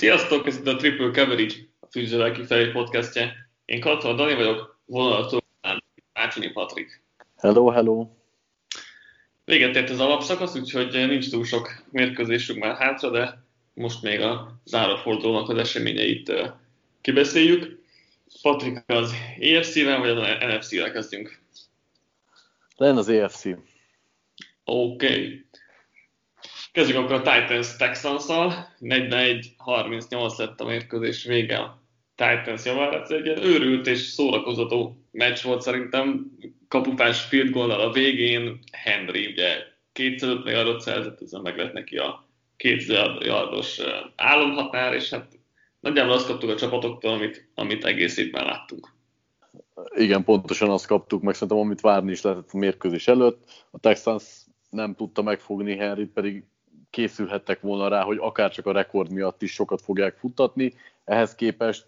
Sziasztok, ez itt a Triple Coverage, a Fűzővel kifelé podcastje. Én Kattal Dani vagyok, vonalatól Ácsonyi Patrik. Hello, hello. Véget ért az alapszakasz, úgyhogy nincs túl sok mérkőzésünk már hátra, de most még a zárófordulónak az eseményeit kibeszéljük. Patrik, az EFC-ben, vagy az NFC-vel kezdjünk? Lenne az EFC. Oké. Kezdjük akkor a Titans-Texansszal. 41-38 lett a mérkőzés vége a Titans javára. Ez egy ilyen őrült és szórakozató meccs volt szerintem. Kapufás field goal-nal a végén Henry ugye 250 yardot szerzett, ezzel meg lett neki a 200 yardos álomhatár, és hát nagyjából azt kaptuk a csapatoktól, amit egész évben láttunk. Igen, pontosan azt kaptuk, meg szerintem amit várni is lehetett a mérkőzés előtt. A Texans nem tudta megfogni Henryt, pedig készülhettek volna rá, hogy akárcsak a rekord miatt is sokat fogják futtatni. Ehhez képest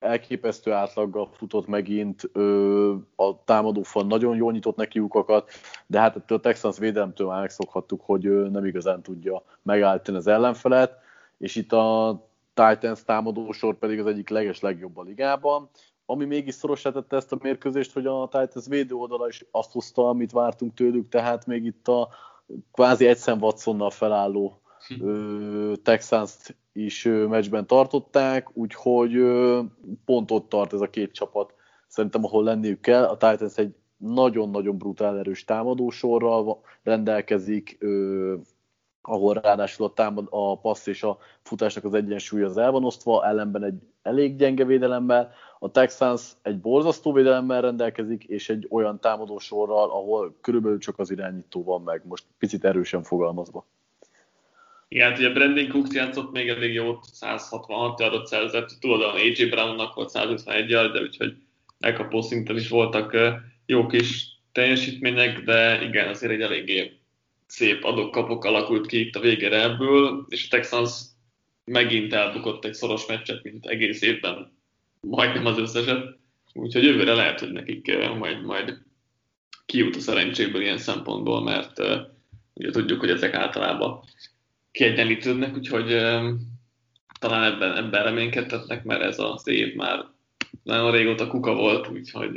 elképesztő átlaggal futott megint, a támadófal nagyon jól nyitott neki lyukakat, de hát ettől a Texans védelemtől már megszokhattuk, hogy nem igazán tudja megállítani az ellenfelet, és itt a Titans támadósor pedig az egyik legeslegjobb a ligában, ami mégis szorosra tette ezt a mérkőzést, hogy a Titans védő oldala is azt hozta, amit vártunk tőlük, tehát még itt a kvázi egyszem Watsonnal felálló Texans-t is meccsben tartották, úgyhogy pont ott tart ez a két csapat. Szerintem, ahol lenniük kell, a Titans egy nagyon-nagyon brutál erős támadósorral rendelkezik, ahol ráadásul a passz és a futásnak az egyensúly az el van osztva, ellenben egy elég gyenge védelemmel. A Texans egy borzasztó védelemmel rendelkezik, és egy olyan támadósorral, ahol körülbelül csak az irányító van meg, most picit erősen fogalmazva. Igen, hát ugye Brandon Cooks játszott még elég jót, 166 yardot szerzett, tudod, a AJ Brownnak volt 151 yard, de úgyhogy elkapó szinten is voltak jó kis teljesítmények, de igen, azért egy eléggé szép adok-kapok alakult ki itt a végére ebből, és a Texans megint elbukott egy szoros meccset, mint egész évben majdnem az összeset, úgyhogy jövőre lehet, hogy nekik majd kijut a szerencséből ilyen szempontból, mert ugye tudjuk, hogy ezek általában kiegyenlítődnek, úgyhogy talán ebben reménykedhetnek, mert ez az év már nagyon régóta kuka volt, úgyhogy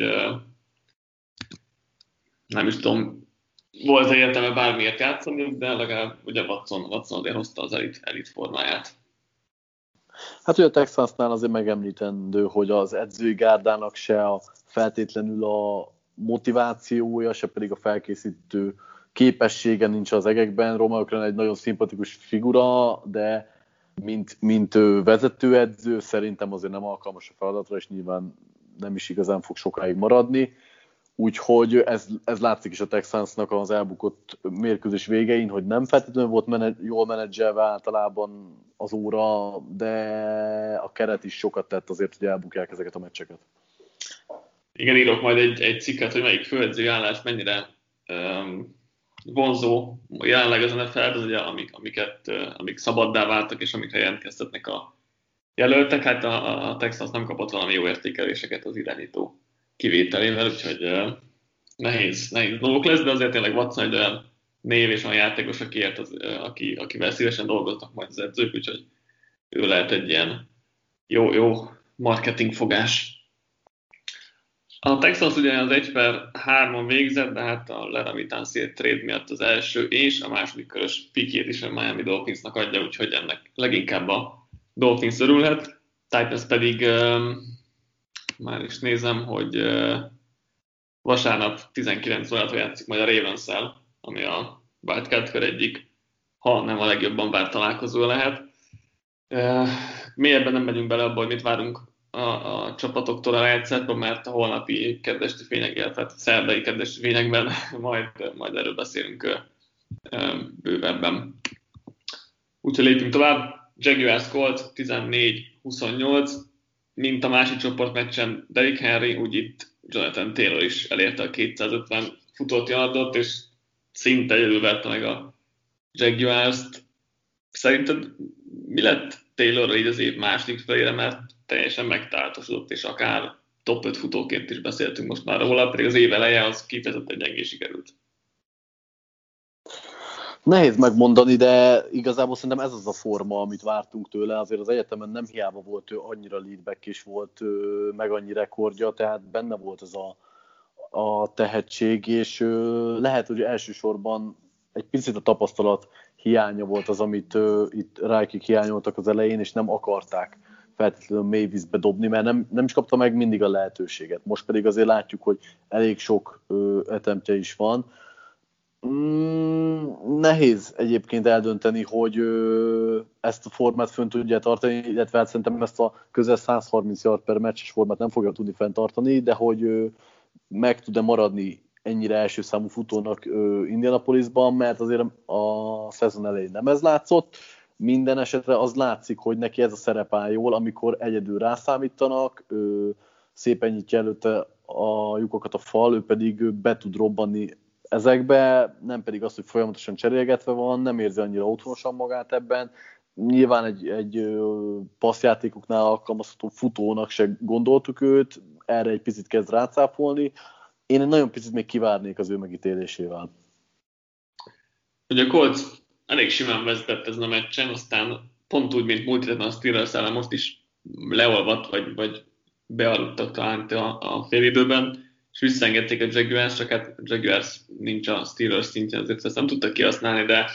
nem is tudom, volt-e értelme bármiért játszani, de legalább ugye Watson azért hozta az elit formáját. Hát ugye a Texansnál azért megemlítendő, hogy az edzői gárdának se feltétlenül a motivációja, se pedig a felkészítő képessége nincs az egekben. Romeo Crennel egy nagyon szimpatikus figura, de mint vezetőedző szerintem azért nem alkalmas a feladatra, és nyilván nem is igazán fog sokáig maradni. Úgyhogy ez látszik is a Texansnak az elbukott mérkőzés végein, hogy nem feltétlenül volt jól menedzselve általában az óra, de a keret is sokat tett azért, hogy elbukják ezeket a meccseket. Igen, írok majd egy cikket, hogy melyik főedzői állás mennyire vonzó jelenleg az NFL-t, az ugye, amik szabaddá váltak és amikre jelentkeztetnek a jelöltek. Hát a Texas nem kapott valami jó értékeléseket az irányító kivételével, úgyhogy nehéz dolgok lesz, de azért tényleg Watson egy olyan név és olyan játékos, akivel szívesen dolgoznak majd az edzők, úgyhogy ő lehet egy ilyen jó marketing fogás. A Texans ugyanaz 1/3-on végzett, de hát a Laramie Tunsil trade miatt az első és a második körös pikjét is a Miami Dolphinsnak adja, úgyhogy ennek leginkább a Dolphins örülhet. Titans pedig már is nézem, hogy vasárnap 19 órától játszik majd a Ravens-szel, ami a Wildcard kör egyik, ha nem a legjobban várt találkozó lehet. Mélyebben nem megyünk bele abba, hogy mit várunk a csapatoktól a rájátszatban, mert a holnapi kedvesti fényekben, tehát szerdai kedvesti fényekben majd erről beszélünk bővebben. Úgyhogy lépjünk tovább. Jaguars Colts 14-28, mint a másik csoportmeccsen Derrick Henry, úgy itt Jonathan Taylor is elérte a 250 futott yardot, és szinte egyedül verte meg a Jaguars-t. Szerinted mi lett Taylorra így az év második felére, mert teljesen megtáltosodott, és akár top 5 futóként is beszéltünk most már róla, pedig az év eleje az kifejezetten gyengén sikerült. Nehéz megmondani, de igazából szerintem ez az a forma, amit vártunk tőle. Azért az egyetemen nem hiába volt ő annyira leadback is volt, meg annyi rekordja, tehát benne volt ez a tehetség, és lehet, hogy elsősorban egy picit a tapasztalat hiánya volt az, amit itt Rijkik hiányoltak az elején, és nem akarták feltétlenül mély vízbe dobni, mert nem is kapta meg mindig a lehetőséget. Most pedig azért látjuk, hogy elég sok attemptje is van. Nehéz egyébként eldönteni, hogy ezt a formát fönn tudja tartani, illetve hát szerintem ezt a közel 130 yard per meccses formát nem fogja tudni fenntartani, de hogy meg tud-e maradni ennyire első számú futónak Indianapolisban, mert azért a szezon elején nem ez látszott. Minden esetre az látszik, hogy neki ez a szerep áll jól, amikor egyedül rászámítanak, szépen nyitja előtte a lyukokat a fal, ő pedig be tud robbanni ezekbe, nem pedig az, hogy folyamatosan cserélgetve van, nem érzi annyira otthonosan magát ebben. Nyilván egy passzjátékoknál alkalmazható futónak se gondoltuk őt, erre egy picit kezd rácápolni. Én egy nagyon picit még kivárnék az ő megítélésével. Ugye a Colts elég simán vezetett ezen a meccsen, aztán pont úgy, mint múlt héten a Steelers ellen most is leolvadt, vagy bealudtak talán a félidőben, és visszaengedték a Jaguars, csak hát Jaguars nincs a Steelers szintjén, azért ezt nem tudtak kihasználni, de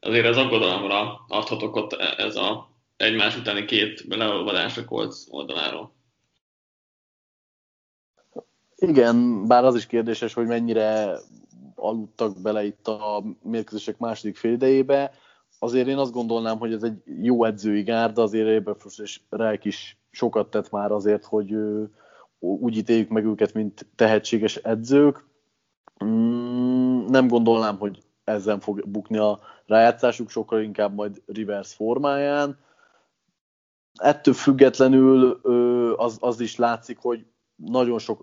azért az aggodalomra adhatok ott ez a egymás utáni két leolvadás a Colts oldaláról. Igen, bár az is kérdéses, hogy mennyire aludtak bele itt a mérkőzések második félidejébe. Azért én azt gondolnám, hogy ez egy jó edzői gárda, azért Eberfluss és Reich is sokat tett már azért, hogy úgy ítéljük meg őket, mint tehetséges edzők. Nem gondolnám, hogy ezen fog bukni a rájátszásuk, sokkal inkább majd reverse formáján. Ettől függetlenül az is látszik, hogy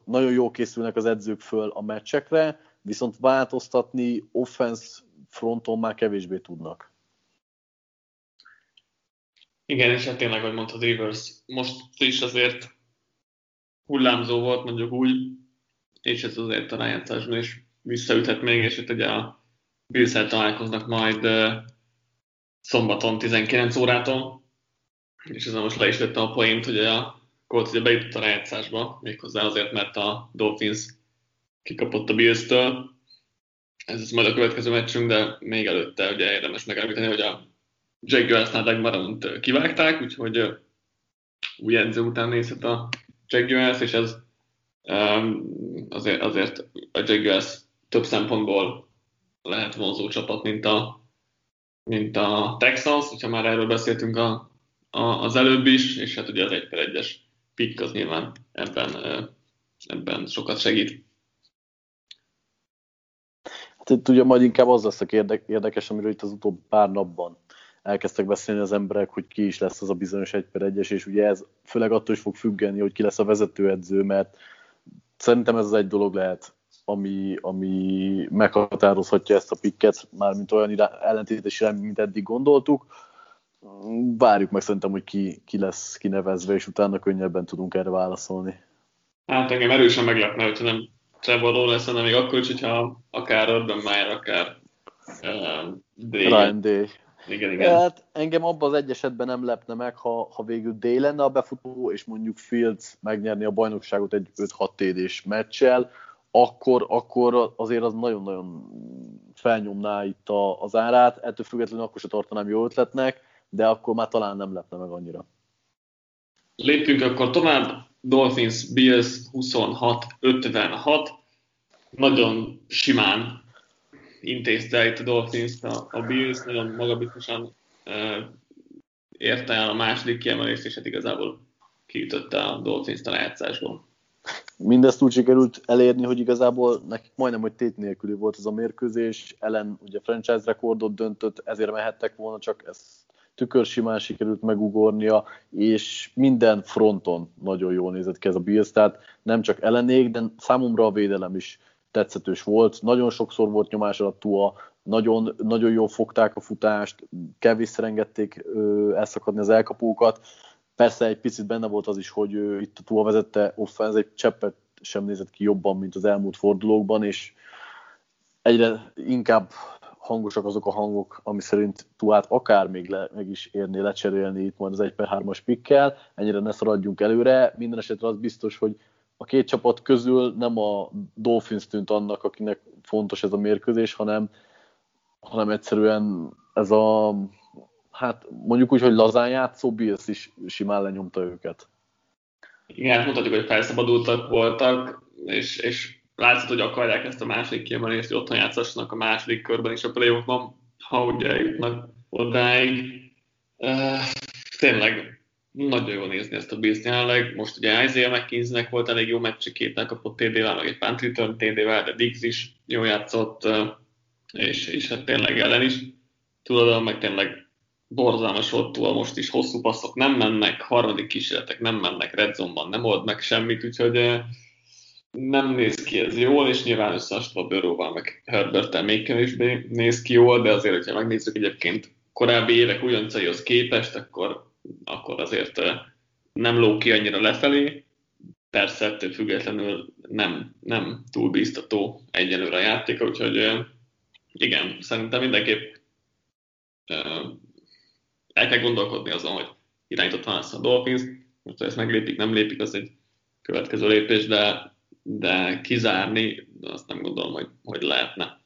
nagyon jól készülnek az edzők föl a meccsekre, viszont változtatni offense fronton már kevésbé tudnak. Igen, és hát tényleg, ahogy mondtad, Rivers most is azért hullámzó volt, mondjuk úgy, és ez azért a rájátszásban is visszaüthet még, és itt ugye a Bills-szel találkoznak majd szombaton 19 órától, és ezen most le is vettem a point, hogy a Colts ugye bejutott a rájátszásba, méghozzá azért, mert a Dolphins kikapott a Bills-től. Ez majd a következő meccsünk, de még előtte ugye érdemes megemlíteni, hogy a Jaguarsnál Dagmaront kivágták, úgyhogy új edző után nézhet a Jaguars, és ez azért a Jaguars több szempontból lehet vonzó csapat, mint a Texans, hogyha már erről beszéltünk az előbb is, és hát ugye az 1/1-es pick az nyilván ebben sokat segít. Hát itt ugye majd inkább az lesz a érdekes, amiről itt az utóbbi pár napban elkezdtek beszélni az emberek, hogy ki is lesz az a bizonyos 1/1-es, és ugye ez főleg attól is fog függeni, hogy ki lesz a vezetőedző, mert szerintem ez az egy dolog lehet, ami meghatározhatja ezt a picket, mármint olyan ellentétes irány, mint eddig gondoltuk. Várjuk meg szerintem, hogy ki lesz kinevezve, és utána könnyebben tudunk erre válaszolni. Hát engem erősen meglepne, hogyha nem Trevor Lawrence, hanem még akkor is, hogyha akár Urban Meyer, akár Ryan Day. Igen. Hát engem abban az egy esetben nem lepne meg, ha végül Day lenne a befutó, és mondjuk Fields megnyerni a bajnokságot egy 5-6 TD-s meccsel, akkor azért az nagyon-nagyon felnyomná itt az árát. Ettől függetlenül akkor se tartanám jó ötletnek, de akkor már talán nem lepne meg annyira. Lépjünk akkor tovább. Dolphins Bills 26-56. Nagyon simán intézte itt a Dolphins a Bills, nagyon magabiztosan érte el a második kiemelést, és hát igazából kiütötte a Dolphins-t a rájátszásból. Mindezt úgy sikerült elérni, hogy igazából nekik majdnem, hogy tét nélküli volt ez a mérkőzés. Ellen ugye franchise rekordot döntött, ezért mehettek volna, csak ez tükörsimán sikerült megugornia, és minden fronton nagyon jól nézett ki ez a Bills, tehát nem csak ellenék, de számomra a védelem is tetszetős volt. Nagyon sokszor volt nyomás alatt Tua, nagyon jól fogták a futást, kevésszer engedték elszakadni az elkapókat. Persze egy picit benne volt az is, hogy itt a Tua vezette offense, egy cseppet sem nézett ki jobban, mint az elmúlt fordulókban, és egyre inkább hangosak azok a hangok, ami szerint Tuát akár még meg is érné lecserélni itt majd az 1/3-as pikkel, ennyire ne szaladjunk előre. Minden esetre az biztos, hogy a két csapat közül nem a Dolphins tűnt annak, akinek fontos ez a mérkőzés, hanem egyszerűen ez a, hát mondjuk úgy, hogy lazán játszó Bills is simán lenyomta őket. Igen, mondhatjuk, hogy felszabadultak voltak, és látszott, hogy akarják ezt a második kiemelést, hogy otthon játszassanak a második körben is a playoffban, ha ugye jutnak odáig. Tényleg nagyon jól nézni ezt a Bills jelenleg. Most ugye Isaiah McKinsey-nek volt elég jó meccse, kéttel kapott TD-vel, meg egy punt return TD-vel, de Diggs is jól játszott, és hát tényleg ellen is. Tudod, meg tényleg borzalmas volt túl, most is hosszú passzok nem mennek, harmadik kísérletek nem mennek, redzomban nem old meg semmit, úgyhogy nem néz ki ez jól, és nyilván összehasonlítva Burrow-val meg Herbert-tel még kevésbé néz ki jól, de azért, hogyha megnézzük egyébként korábbi évek újoncaihoz képest, akkor azért nem ló ki annyira lefelé. Persze ettől függetlenül nem túl bíztató egyelőre a játéka, úgyhogy igen, szerintem mindenképp el kell gondolkodni azon, hogy irányított van ezt a Dolphins, most ezt meglépik, nem lépik, az egy következő lépés, de kizárni azt nem gondolom, hogy lehetne.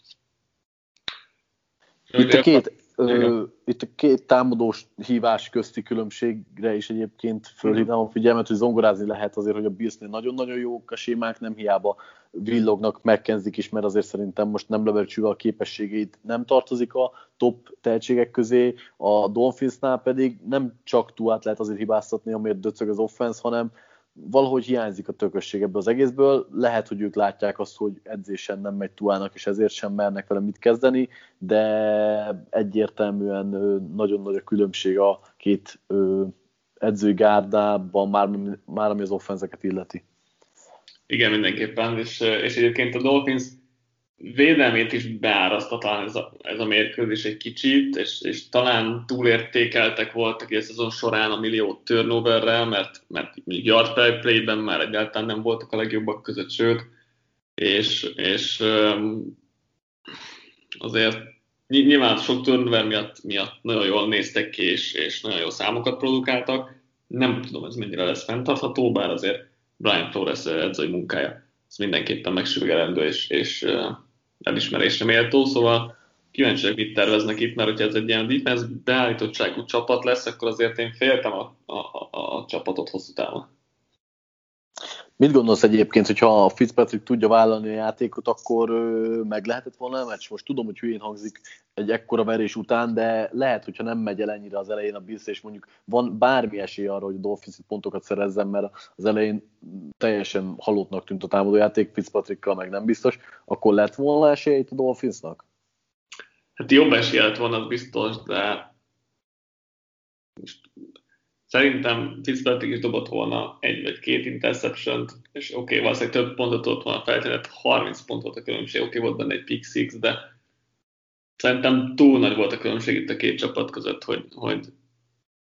Itt a két támadós hívás közti különbségre is egyébként fölhívnám a figyelmet, hogy zongorázni lehet azért, hogy a Billsnél nagyon-nagyon jók a sémák, nem hiába villognak, megkenzik is, mert azért szerintem most nem levercsülve a képességeit nem tartozik a top tehetségek közé, a Dolphinsnál pedig nem csak Tuát lehet azért hibáztatni, amiért döcög az offense, hanem valahogy hiányzik a tökösség ebből az egészből. Lehet, hogy ők látják azt, hogy edzésen nem megy Tuának, és ezért sem mernek vele mit kezdeni, de egyértelműen nagyon nagy a különbség a két edzői gárdában, már ami az offenzeket illeti. Igen, mindenképpen, és egyébként a Dolphins védelmét is beáraszta talán ez a mérkőzés egy kicsit, és talán túlértékeltek voltak a szezon során a millió turnoverrel, mert yard per play-ben már egyáltalán nem voltak a legjobbak között, sőt, és azért nyilván sok turnover miatt nagyon jól néztek ki, és nagyon jó számokat produkáltak. Nem tudom, ez mennyire lesz fenntartható, bár azért Brian Flores edzői munkája, ez mindenképpen megsüvegelendő és elismerésre méltó, szóval kíváncsiak, mit terveznek itt, mert hogyha ez egy ilyen defense beállítottságú csapat lesz, akkor azért én féltem a csapatot hosszú távon. Mit gondolsz egyébként, hogyha Fitzpatrick tudja vállalni a játékot, akkor meg lehetett volna a meccs? Most tudom, hogy hülyén hangzik egy ekkora verés után, de lehet, hogyha nem megy el ennyire az elején a Bills, és mondjuk van bármi esély arra, hogy a Dolphins pontokat szerezzen, mert az elején teljesen halottnak tűnt a támadójáték, Fitzpatrickkal meg nem biztos, akkor lett volna esélye itt a Dolphinsnak? Hát jobb esélye lett volna, az biztos, de szerintem Fitzpatrick is dobott volna egy vagy két interceptiont, és oké, valószínűleg több pontot ott van a feltétlenül, 30 pont volt a különbség, oké, volt benne egy pick six, de szerintem túl nagy volt a különbség itt a két csapat között, hogy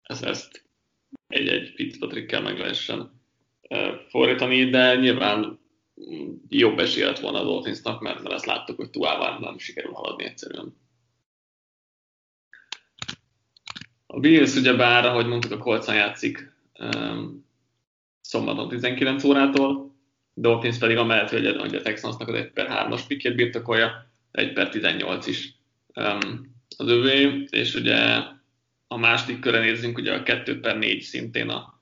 ezt egy Fitzpatrickkel meg lehessen fordítani, de nyilván jobb esélye lett volna a Dolphinsnak, mert ezt láttuk, hogy Tuával nem sikerül haladni egyszerűen. A Bills ugyebár, ahogy mondtuk, a Coltson játszik szombaton 19 órától, Dolphins pedig amellett, hogy a Texansnak az 1/3-as pickét birtokolja, 1/18 is az övé, és ugye a második körre nézzünk, ugye a 2/4 szintén a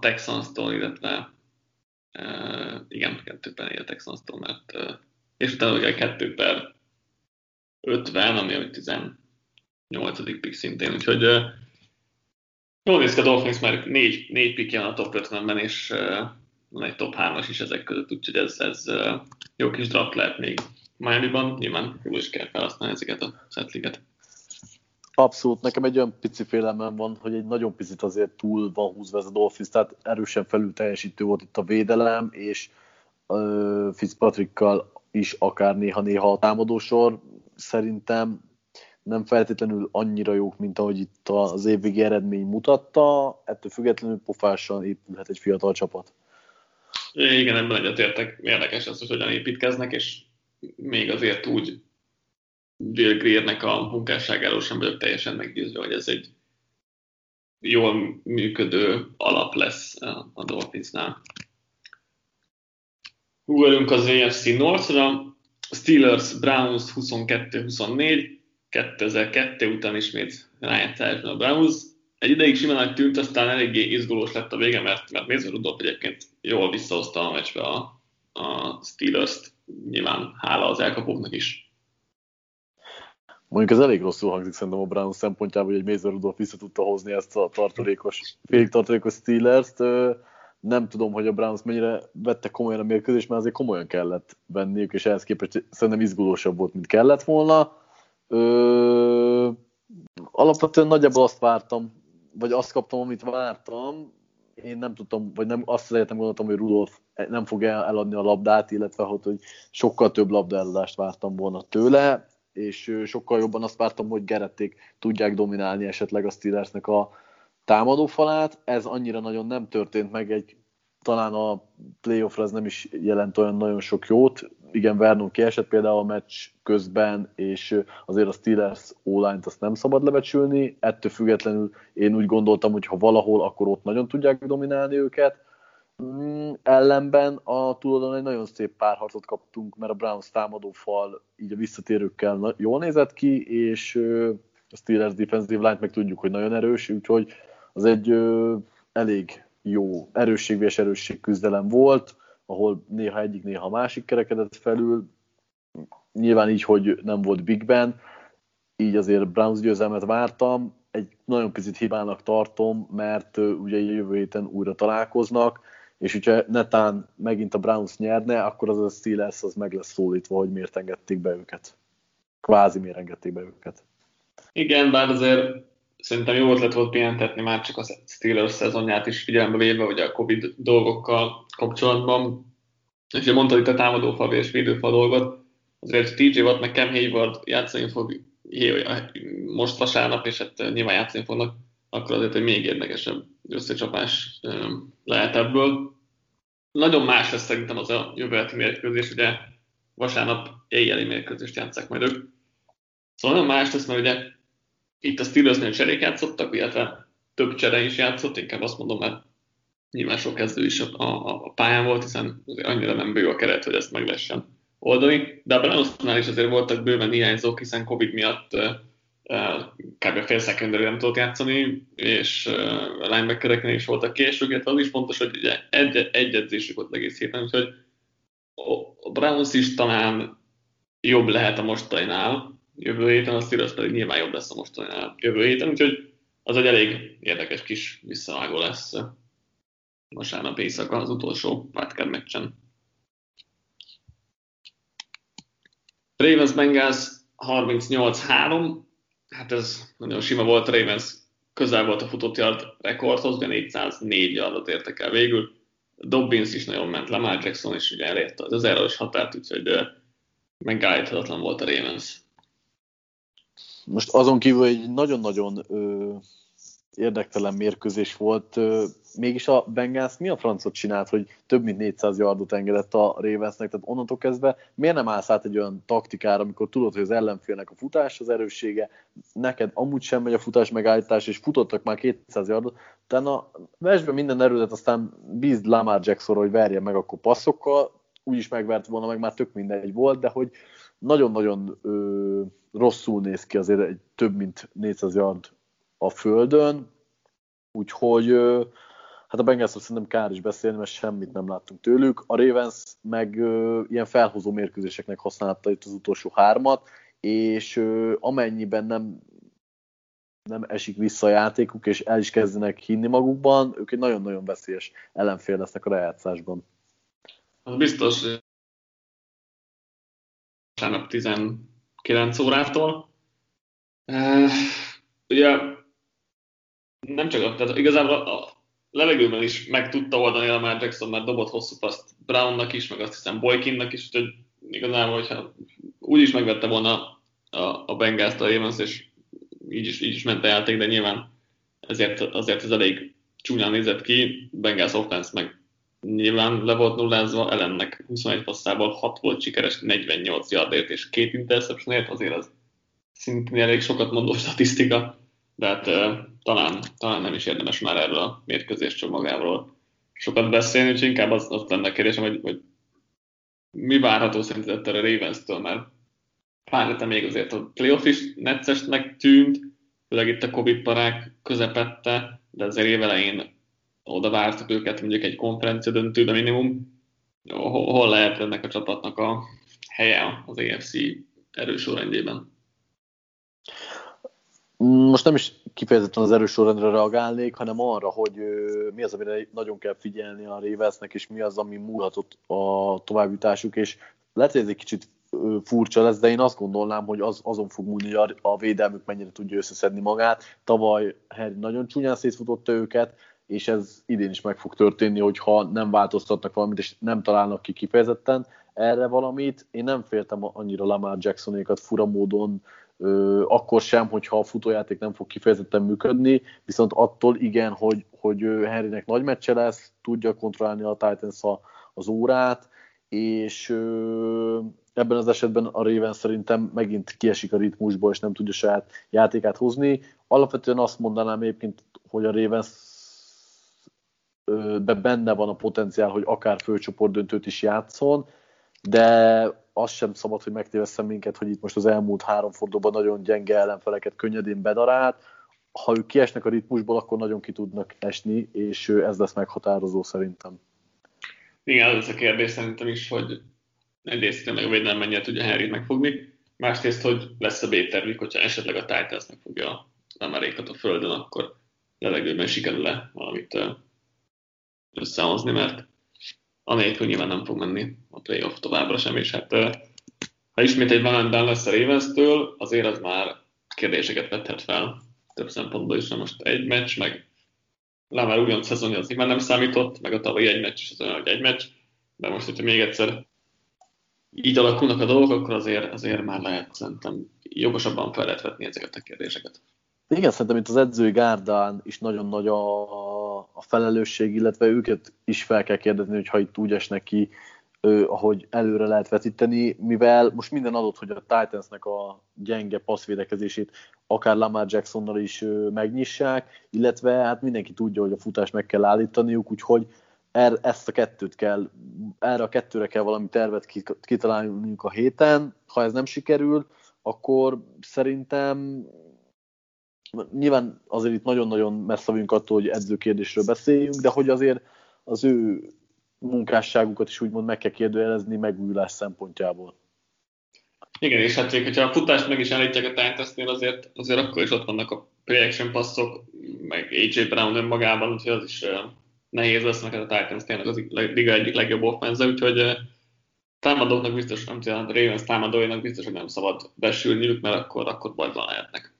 Texanstól, illetve igen, 2/4 a Texanstól, mert és utána ugye a 2/50, ami 18. pick szintén, úgyhogy jól néz ki a Dolphins, mert 4 pick jön a top 50-ben, és van egy top 3-as is ezek között, úgyhogy ez jó kis draft lehet még Miami-ban, nyilván jól is kell felhasználni ezeket a setliket. Abszolút, nekem egy olyan pici félelmem van, hogy egy nagyon picit azért túl van húzva ez a Dolphins, tehát erősen felül teljesítő volt itt a védelem, és Fitzpatrickkal is akár néha-néha a támadósor, szerintem nem feltétlenül annyira jók, mint ahogy itt az évvégi eredmény mutatta, ettől függetlenül pofásan épülhet egy fiatal csapat. Igen, ebben egyetértek. Érdekes az, hogy hogyan építkeznek, és még azért úgy Bill Greernek a munkásságáról sem vagyok teljesen meggyőzve, hogy ez egy jól működő alap lesz a Dolphinsnál. Ugorjunk az AFC Northra, Steelers Browns 22-24, 2002 után ismét rájátszásban a Browns. Egy ideig simának tűnt, aztán eléggé izgulós lett a vége, mert Mason Rudolph egyébként jól visszahozta a meccsbe a Steelers-t, nyilván hála az elkapóknak is. Mondjuk ez elég rosszul hangzik szerintem a Browns szempontjából, hogy egy Mason Rudolph vissza tudta hozni ezt a félig tartalékos Steelers-t. Nem tudom, hogy a Browns mennyire vette komolyan a mérkőzést, mert azért komolyan kellett venniük, és ehhez képest szerintem izgulósabb volt, mint kellett volna. Alapvetően nagyjából azt vártam, vagy azt kaptam, amit vártam. Én nem tudtam, vagy nem, azt nem gondoltam, hogy Rudolph nem fog eladni a labdát, illetve hogy sokkal több labdaeladást vártam volna tőle, és sokkal jobban azt vártam, hogy Garrették tudják dominálni esetleg a Steelersnek a támadófalát. Ez annyira nagyon nem történt meg, talán a playoffra ez nem is jelent olyan nagyon sok jót. Igen, Vernon kiesett például a meccs közben, és azért a Steelers O-line-t azt nem szabad lebecsülni. Ettől függetlenül én úgy gondoltam, hogy ha valahol, akkor ott nagyon tudják dominálni őket. Ellenben a túloldalon egy nagyon szép párharcot kaptunk, mert a Browns támadófal így a visszatérőkkel jól nézett ki, és a Steelers defensive line-t meg tudjuk, hogy nagyon erős, úgyhogy az egy elég jó erősség küzdelem volt, ahol néha egyik, néha másik kerekedett felül. Nyilván így, hogy nem volt Big Ben, így azért Browns győzelmet vártam. Egy nagyon kicsit hibának tartom, mert ugye jövő héten újra találkoznak, és hogyha netán megint a Browns nyerne, akkor az a Steelers az meg lesz szólítva, hogy miért engedték be őket. Kvázi miért engedték be őket. Igen, bár azért szerintem jó ötlet volt pihentetni már csak a Steelers szezonját is figyelembe véve, ugye a Covid dolgokkal kapcsolatban. És ugye mondtad itt a támadófal és védőfal dolgot, azért TJ Watt meg Cam Hayward játszani fog most vasárnap, és hát nyilván játszani fognak, akkor azért egy még érdekesebb összecsapás lehet ebből. Nagyon más lesz szerintem az a jövő heti mérkőzés, ugye vasárnap éjjeli mérkőzést játsszák majd ők. Szóval nagyon más lesz, mert ugye itt a Steelersnél cserék játszottak, illetve több csere is játszott, inkább azt mondom, mert nyilván sok kezdő is a pályán volt, hiszen annyira nem bő a keret, hogy ezt meg lehessen oldani. De a Brownsnál is azért voltak bőven hiányzók, hiszen Covid miatt kb. Fél szekendőre nem tudott játszani, és a linebackereknél is voltak késők, illetve az is fontos, hogy ugye egy edzésük volt egész héten, úgyhogy a Browns is talán jobb lehet a mostaninál, jövő héten, a Steelers pedig nyilván jobb lesz a mostaninál jövő héten, úgyhogy az egy elég érdekes kis visszavágó lesz vasárnap éjszaka az utolsó wildcard meccsen. Ravens Bengals 38-3, hát ez nagyon sima volt, Ravens közel volt a futott yard rekordhoz, de 404 yardot értek el végül, Dobbins is nagyon ment, Lamar Jackson is ugye elérte az 1000-os határt, úgyhogy megállíthatatlan volt a Ravens. Most azon kívül egy nagyon-nagyon érdektelen mérkőzés volt. Mégis a Bengals mi a francot csinált, hogy több mint 400 yardot engedett a Ravensnek, tehát onnantól kezdve miért nem állsz át egy olyan taktikára, amikor tudod, hogy az ellenfélnek a futás az erőssége, neked amúgy sem megy a futás megállítás, és futottak már 200 yardot, utána vesd be minden erődet, aztán bízd Lamar Jacksonra, hogy verje meg akkor passzokkal, úgyis megvert volna, meg már tök mindegy volt, de hogy nagyon-nagyon rosszul néz ki azért egy több mint 400 yard a földön, úgyhogy hát a Bengalsról szerintem kár is beszélni, mert semmit nem láttunk tőlük. A Ravens meg ilyen felhozó mérkőzéseknek használta itt az utolsó hármat, és amennyiben nem esik vissza a játékuk, és el is kezdenek hinni magukban, ők egy nagyon-nagyon veszélyes ellenfél lesznek a rájátszásban. Az biztos, hogy 19 órától. Ugye nem csak, tehát igazából a levegőben is meg tudta oldani a Lamar Jackson, mert dobott hosszú paszt Brownnak is, meg azt hiszem Boykinnak is, úgyhogy igazából, hogyha úgyis megvette volna a Bengalst a Ravens, és így is ment a játék, de nyilván azért ez elég csúnyán nézett ki. Bengals offense meg nyilván le volt nullázva, Allennek 21 passzából 6 volt sikeres, 48 yardért és 2 interceptionért, azért az szintén elég sokat mondó statisztika, de hát talán nem is érdemes már erről a mérkőzés csak magáról sokat beszélni, úgyhogy inkább azt lenne a kérdésem, hogy mi várható szerinted a Ravens-től, mert pár hete még azért a playoff is neccesnek tűnt, főleg itt a Covid-parák közepette, de azért évelején oda vártuk őket, mondjuk egy konferencia döntőbe minimum. Hol lehet ennek a csapatnak a helye az AFC erős sorrendjében? Most nem is kifejezetten az erős sorrendre reagálnék, hanem arra, hogy mi az, amire nagyon kell figyelni a Ravensnek, és mi az, ami múlhatott a továbbjutásuk, és lehet, hogy ez egy kicsit furcsa lesz, de én azt gondolnám, hogy azon fog múlni, hogy a védelmük mennyire tudja összeszedni magát. Tavaly Harry nagyon csúnyán szétfutotta őket, és ez idén is meg fog történni, hogyha nem változtatnak valamit, és nem találnak ki kifejezetten erre valamit. Én nem féltem annyira Lamar Jacksonékat fura módon, akkor sem, hogyha a futójáték nem fog kifejezetten működni, viszont attól igen, hogy Henrynek nagy meccse lesz, tudja kontrollálni a Titans az órát, és ebben az esetben a Ravens szerintem megint kiesik a ritmusból, és nem tudja saját játékát hozni. Alapvetően azt mondanám egyébként, hogy a Ravens benne van a potenciál, hogy akár főcsoportdöntőt is játszon, de azt sem szabad, hogy megtévesszen minket, hogy itt most az elmúlt három fordulóban nagyon gyenge ellenfeleket könnyedén bedarált. Ha ők kiesnek a ritmusból, akkor nagyon ki tudnak esni, és ez lesz meghatározó szerintem. Igen, ez a kérdés szerintem is, hogy egyrészt meg a védelem mennyire tudja Henryt megfogni, másrészt, hogy lesz a B-tervük, hogyha esetleg a Titans-nek fogja a Lamarékat a földön, akkor levegőben sikerül le valamit összehozni, mert anélkül nyilván nem fog menni a playoff továbbra sem, és hát ha ismét egy Valentine lesz a Ravens-től, azért az már kérdéseket vethet fel több szempontból is, most egy meccs, meg Lamar újonc szezonja az már nem számított, meg a tavalyi egy meccs is az olyan, hogy egy meccs, de most, hogyha még egyszer így alakulnak a dolgok, akkor azért már lehet szerintem jogosabban fel lehet vetni ezeket a kérdéseket. Igen, szerintem itt az edzői gárdán is nagyon nagy a felelősség, illetve őket is fel kell kérdezni, hogyha itt úgy esnek ki, ahogy előre lehet vetíteni, mivel most minden adott, hogy a Titansnek a gyenge passzvédekezését akár Lamar Jacksonnal is megnyissák, illetve hát mindenki tudja, hogy a futást meg kell állítaniuk, úgyhogy erre a kettőre kell valami tervet kitalálniuk a héten. Ha ez nem sikerül, akkor szerintem nyilván azért itt nagyon-nagyon messze vagyunk attól, hogy edzőkérdésről beszéljünk, de hogy azért az ő munkásságukat is úgymond meg kell kérdőjelezni megújulás szempontjából. Igen, és hát még, hogyha a futást meg is állítják a Titans-nél, azért akkor is ott vannak a projection passzok, meg AJ Brown önmagában, úgyhogy az is nehéz lesz, mert a Titans tényleg az liga egyik legjobb offense, úgyhogy támadóknak biztos, nem tudom, a Ravens támadóinak biztos, hogy nem szabad besülniük, mert akkor bajban lehetnek.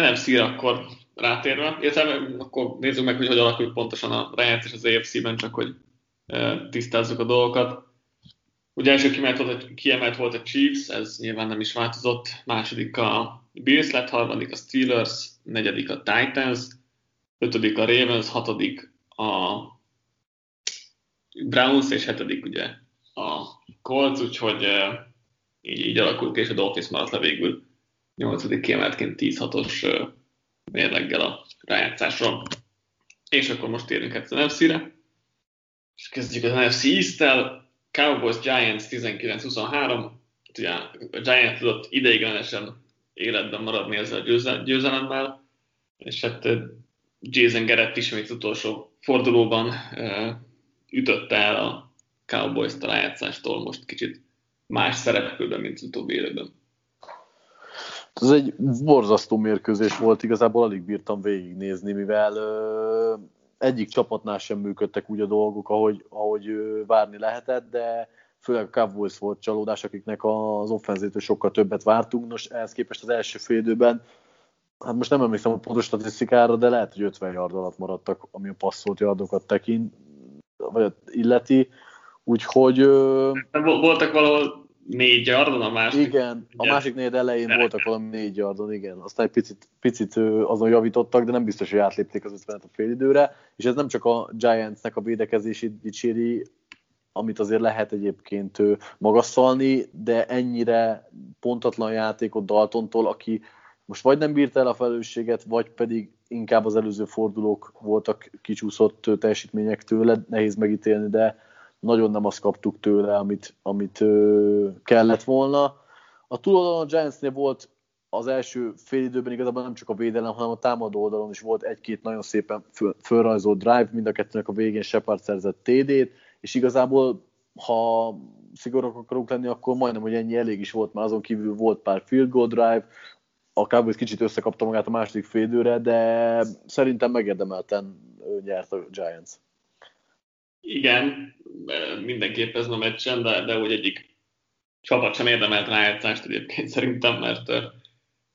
NFC-re akkor rátérve, értelme, akkor nézzük meg, hogy hogyan alakul pontosan a Rams és az AFC-ben, csak hogy tisztázzuk a dolgokat. Ugye első kiemelt volt a Chiefs, ez nyilván nem is változott, második a Bills lett, harmadik a Steelers, negyedik a Titans, ötödik a Ravens, hatodik a Browns, és hetedik ugye a Colts, úgyhogy így alakult, és a Dolphins maradt le végül 8. kiemeltként 10-6-os mérleggel a rájátszásra. És akkor most érünk az NFC-re. És kezdjük az NFC East-tel. Cowboys Giants 19-23. Ugye a Giants tudott ideiglenesen életben maradni ezzel a győzelemmel. És hát Jason Garrett ismét az utolsó fordulóban ütötte el a Cowboys-t a rájátszástól. Most kicsit más szerepkörben, mint az utóbbi élőben. Ez egy borzasztó mérkőzés volt, igazából alig bírtam végignézni, mivel egyik csapatnál sem működtek úgy a dolgok, ahogy várni lehetett, de főleg a Cowboys volt csalódás, akiknek az offenzétől sokkal többet vártunk. Nos, ehhez képest az első félidőben, hát most nem emlékszem a pontos statisztikára, de lehet, hogy 50 yard alatt maradtak, ami a passzolt yardokat tekint, vagy illeti, úgyhogy... Voltak valahol... 4 yardon a másik. Igen, a másik négy elején voltak valami 4 yardon, igen. Aztán egy picit azon javítottak, de nem biztos, hogy átlépték az 50-et a félidőre, és ez nem csak a Giantsnek a védekezését dicséri, amit azért lehet egyébként magasztalni, de ennyire pontatlan játékot Daltontól, aki most vagy nem bírta el a felelősséget, vagy pedig inkább az előző fordulók voltak kicsúszott teljesítmények tőle, nehéz megítélni, de nagyon nem azt kaptuk tőle, amit kellett volna. A túloldalon a Giantsnél volt az első fél időben igazából nem csak a védelem, hanem a támadó oldalon is volt egy-két nagyon szépen fölrajzolt drive, mind a kettőnek a végén Shepard szerzett TD-t, és igazából, ha szigorúak akarunk lenni, akkor majdnem, hogy ennyi elég is volt, már azon kívül volt pár field goal drive, a Cowboys kicsit összekapta magát a második fél időre, de szerintem megérdemelten nyert a Giants. Igen, mindenképp ez a meccsen, de úgy egyik csapat sem érdemelt rájátszást egyébként szerintem, mert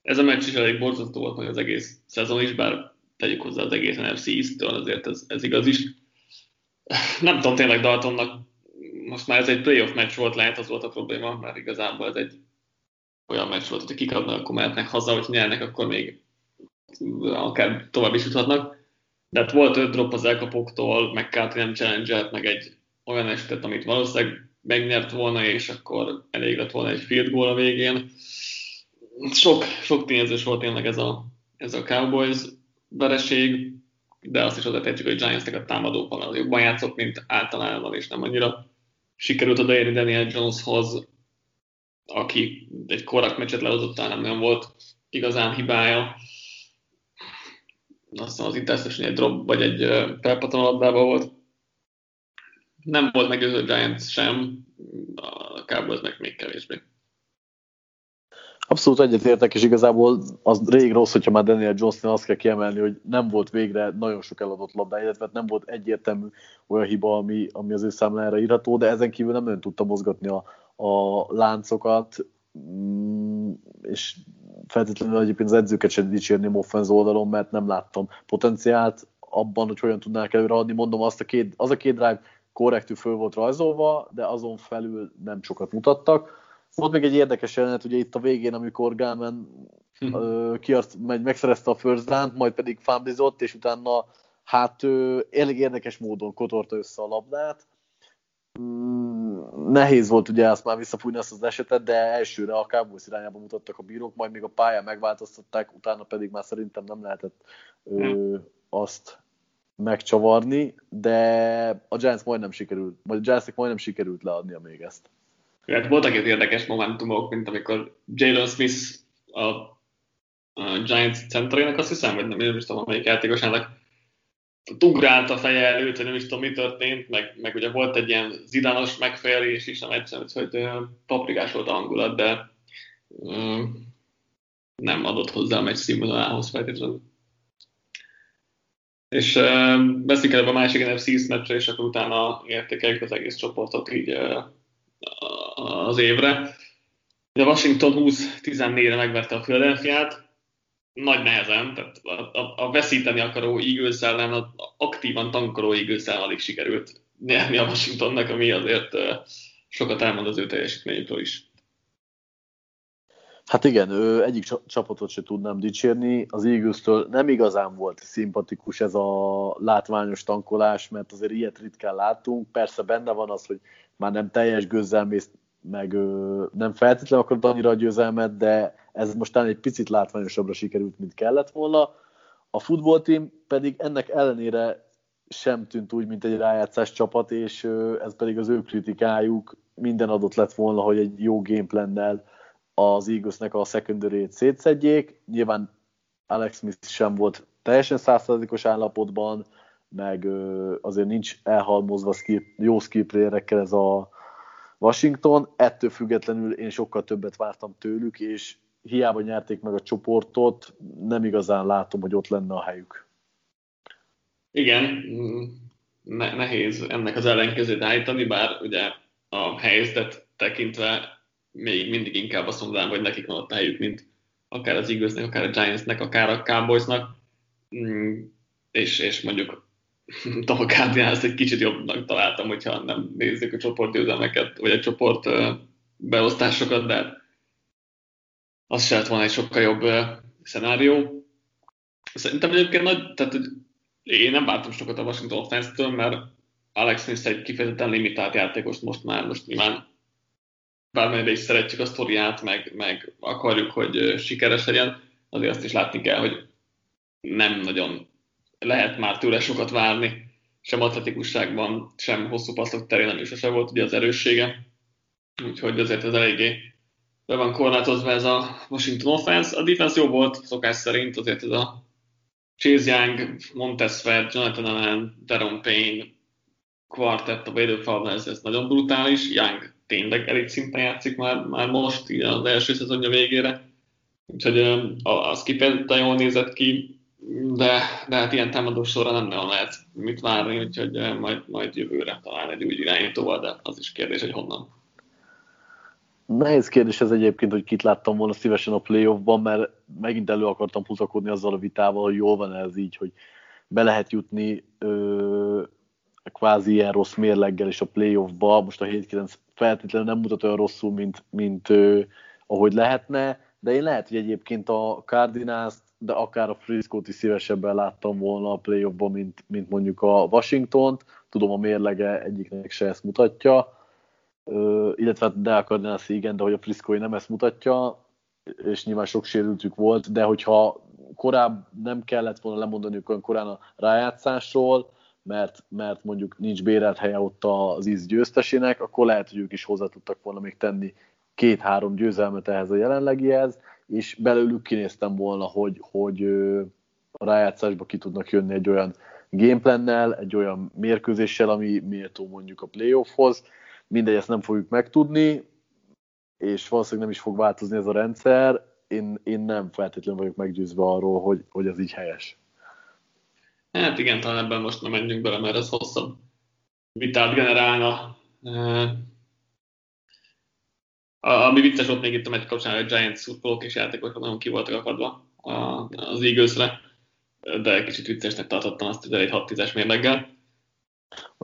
ez a meccs is elég borzasztó volt meg az egész szezon is, bár tegyük hozzá az egész NFC East-től, azért ez igaz is. Nem tudom, tényleg Daltonnak most már ez egy playoff meccs volt, lehet az volt a probléma, mert igazából ez egy olyan meccs volt, hogy kikapnak, akkor mehetnek haza, hogy nyernek, akkor még akár tovább is juthatnak. De hát volt 5 drop az elkapóktól, meg Kárti nem challenge-elt, meg egy olyan esetet, amit valószínűleg megnyert volna, és akkor elég lett volna egy field goal a végén. Sok tényezős volt tényleg ez a Cowboys vereség, de azt is hozzátehetjük, hogy Giantsnek a támadóban jobban játszott, mint általában, és nem annyira sikerült odaérni Daniel Joneshoz, aki egy korrekt meccset lehozott, talán nem volt igazán hibája. Aztán az interception egy drop, vagy egy felpattan labdában volt. Nem volt meggyőző Giants sem, a Cowboysnek még kevésbé. Abszolút egyetértek, és igazából az rég rossz, hogyha már Daniel Johnson azt kell kiemelni, hogy nem volt végre nagyon sok eladott labda, illetve nem volt egyértelmű olyan hiba, ami az ő számlájára írható, de ezen kívül nem nagyon tudta mozgatni a láncokat, és feltétlenül egyébként az edzőket sem dicsérném offenz oldalon, mert nem láttam potenciált abban, hogy hogyan tudnák előreadni. Mondom, az a két drive korrektű föl volt rajzolva, de azon felül nem sokat mutattak. Volt még egy érdekes jelenet, ugye itt a végén, amikor Gálmen megszerezte a first down-t, majd pedig fumblizott, és utána elég érdekes módon kotorta össze a labdát. Nehéz volt ugye azt már visszafújni azt az esetet, de elsőre a Cowboys irányába mutattak a bírók, majd még a pályán megváltoztatták, utána pedig már szerintem nem lehetett azt megcsavarni, de a Giantsnek majdnem sikerült leadnia még ezt. Hát voltak itt érdekes momentumok, mint amikor Jalen Smith a Giants centerének, azt hiszem, vagy nem is tudom, amelyik játékosának ugrált a feje előtt, hogy nem is tudom, mi történt, meg ugye volt egy ilyen zidános megfejlés is, nem egyszerűen, hogy paprikás volt a hangulat, de nem adott hozzá a meccs színvonalához feltétlenül. És beszélünk előbb a másik NFC East meccsről, és akkor utána értékeljük az egész csoportot így az évre. De Washington 20-14-re megverte a Philadelphiát, nagy nehezen, tehát a veszíteni akaró Eagles ellen, az aktívan tankoló Eagles ellen alig sikerült nyerni a Washingtonnak, ami azért sokat elmond az ő teljesítményétől is. Hát igen, egyik csapatot se tudnám dicsérni, az Eagles-től nem igazán volt szimpatikus ez a látványos tankolás, mert azért ilyet ritkán látunk, persze benne van az, hogy már nem teljes gőzzel mész, meg nem feltétlenül akarod annyira a győzelmet, de ez mostán egy picit látványosabbra sikerült, mint kellett volna. A futballteam pedig ennek ellenére sem tűnt úgy, mint egy rájátszás csapat, és ez pedig az ő kritikájuk, minden adott lett volna, hogy egy jó gameplannel az Eaglesnek a secondary-t szétszedjék. Nyilván Alex Smith sem volt teljesen 100%-os állapotban, meg azért nincs elhalmozva jó skill playerekkel ez a Washington. Ettől függetlenül én sokkal többet vártam tőlük, és hiába nyerték meg a csoportot, nem igazán látom, hogy ott lenne a helyük. Igen, nehéz ennek az ellenkezőt állítani, bár ugye a helyzetet tekintve még mindig inkább azt mondanám, hogy nekik van ott a helyük, mint akár az Eaglesnek, akár a Giantsnek, akár a Cowboysnak, és mondjuk a Cardinals egy kicsit jobbnak találtam, hogyha nem nézzük a csoportgyőzelmeket, vagy a csoport beosztásokat, de az se lett volna egy sokkal jobb szenárió. Szerintem egyébként én nem vártam sokat a Washington offense-től, mert Alex Smith egy kifejezetten limitált játékos most nyilván bármelyre is szeretjük a sztoriát, meg akarjuk, hogy sikeres legyen, azért azt is látni kell, hogy nem nagyon lehet már tőle sokat várni, sem atletikusságban, sem hosszú passzok terén nem is sose volt ugye az erőssége, úgyhogy azért ez eléggé be van korlátozva ez a Washington offense. A defense jó volt szokás szerint, azért ez a Chase Young, Montez Ford, Jonathan Allen, Daron Payne, kvartett a védőfalban, ez nagyon brutális. Young tényleg elit szinten játszik már most, így az első szezonja végére. Úgyhogy az kifejezetten jól nézett ki, de hát ilyen támadó sorra nem nagyon lehet mit várni, úgyhogy majd jövőre talán egy új irányítóval, de az is kérdés, hogy honnan. Nehéz kérdés ez egyébként, hogy kit láttam volna szívesen a playoffban, mert megint elő akartam húzakodni azzal a vitával, hogy jól van ez így, hogy be lehet jutni kvázi ilyen rossz mérleggel is a playoffba. Most a 7-9 feltétlenül nem mutat olyan rosszul, mint ahogy lehetne, de én lehet, hogy egyébként a Cardinals, de akár a Friscót is szívesebben láttam volna a playoffba, mint mondjuk a Washingtont. Tudom, a mérlege egyiknek se ezt mutatja, illetve de a Cardinals igen, de hogy a Friscói nem ezt mutatja, és nyilván sok sérültük volt, de hogyha korábban nem kellett volna lemondaniuk olyan korán a rájátszásról, mert mondjuk nincs bérelt helye ott az íz győztesének, akkor lehet, hogy ők is hozzá tudtak volna még tenni 2-3 győzelmet ehhez a jelenlegihez, és belőlük kinéztem volna, hogy a rájátszásba ki tudnak jönni egy olyan gameplannel, egy olyan mérkőzéssel, ami méltó mondjuk a playoffhoz. Mindegy, ezt nem fogjuk megtudni, és valószínűleg nem is fog változni ez a rendszer. Én nem feltétlenül vagyok meggyőzve arról, hogy ez így helyes. Hát igen, talán ebben most nem menjünk bele, mert ez hosszabb vitát generálna. Ami vicces volt még itt a meccs kapcsán, hogy Giants szurkolók és játékosok nagyon ki voltak akadva az Eaglesre, de kicsit viccesnek tartottam azt, hogy elég 6-10-es mérleggel.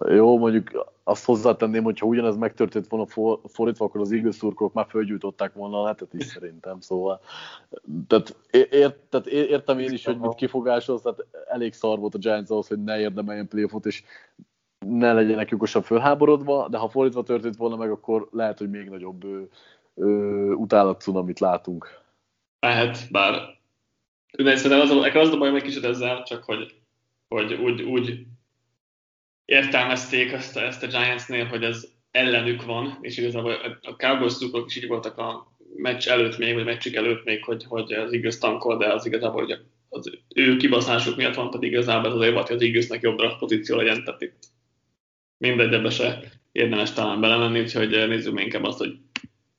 Jó, mondjuk azt hozzátenném, hogyha ugyanez megtörtént volna fordítva, akkor az Eagles szurkolók már fölgyújtották volna a letet is szerintem, szóval. Tehát értem én is, hogy mit kifogásolsz, tehát elég szar volt a Giants ahhoz, hogy ne érdemeljen playoffot, és ne legyenek jogosan fölháborodva, de ha fordítva történt volna meg, akkor lehet, hogy még nagyobb utálat cunamit látunk. Lehet, bár szerintem az a bajom egy kicsit ezzel, csak hogy úgy értelmezték ezt a Giants-nél, hogy ez ellenük van, és igazából a Cowboys-szurkolók is így voltak a meccs előtt még, vagy meccsük előtt még, hogy az Eagles tankol, de az igazából, hogy az ő kibaszásuk miatt van, pedig igazából ez azért volt, hogy az Eaglesnek jobbra pozíció legyen, tehát itt mindegy, ebbe se érdemes talán belemenni, úgyhogy nézzük még inkább azt, hogy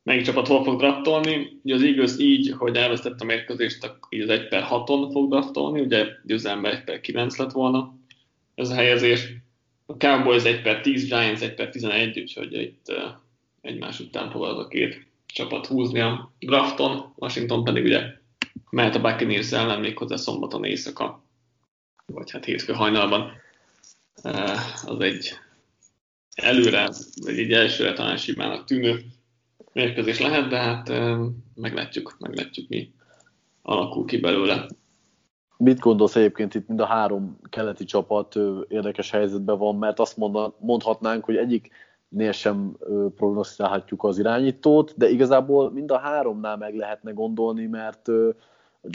melyik csapat hol fog draftolni. Ugye az Eagles így, hogy elvesztett a mérkőzést, így az 1/6-on fog draftolni, ugye győzelemben 1/9 lett volna ez a helyezés. A Cowboys 1/10, Giants 1/11, úgyhogy itt egymás után fog az a két csapat húzni a drafton. Washington pedig ugye mehet a Buccaneers ellen, méghozzá szombaton éjszaka, vagy hát hétfő hajnalban. Az egy előre, vagy egy elsőre talán simán tűnő mérkőzés lehet, de hát meglátjuk mi alakul ki belőle. Mit gondolsz egyébként itt mind a három keleti csapat érdekes helyzetben van, mert azt mondhatnánk, hogy egyiknél sem prognosztizálhatjuk az irányítót, de igazából mind a háromnál meg lehetne gondolni, mert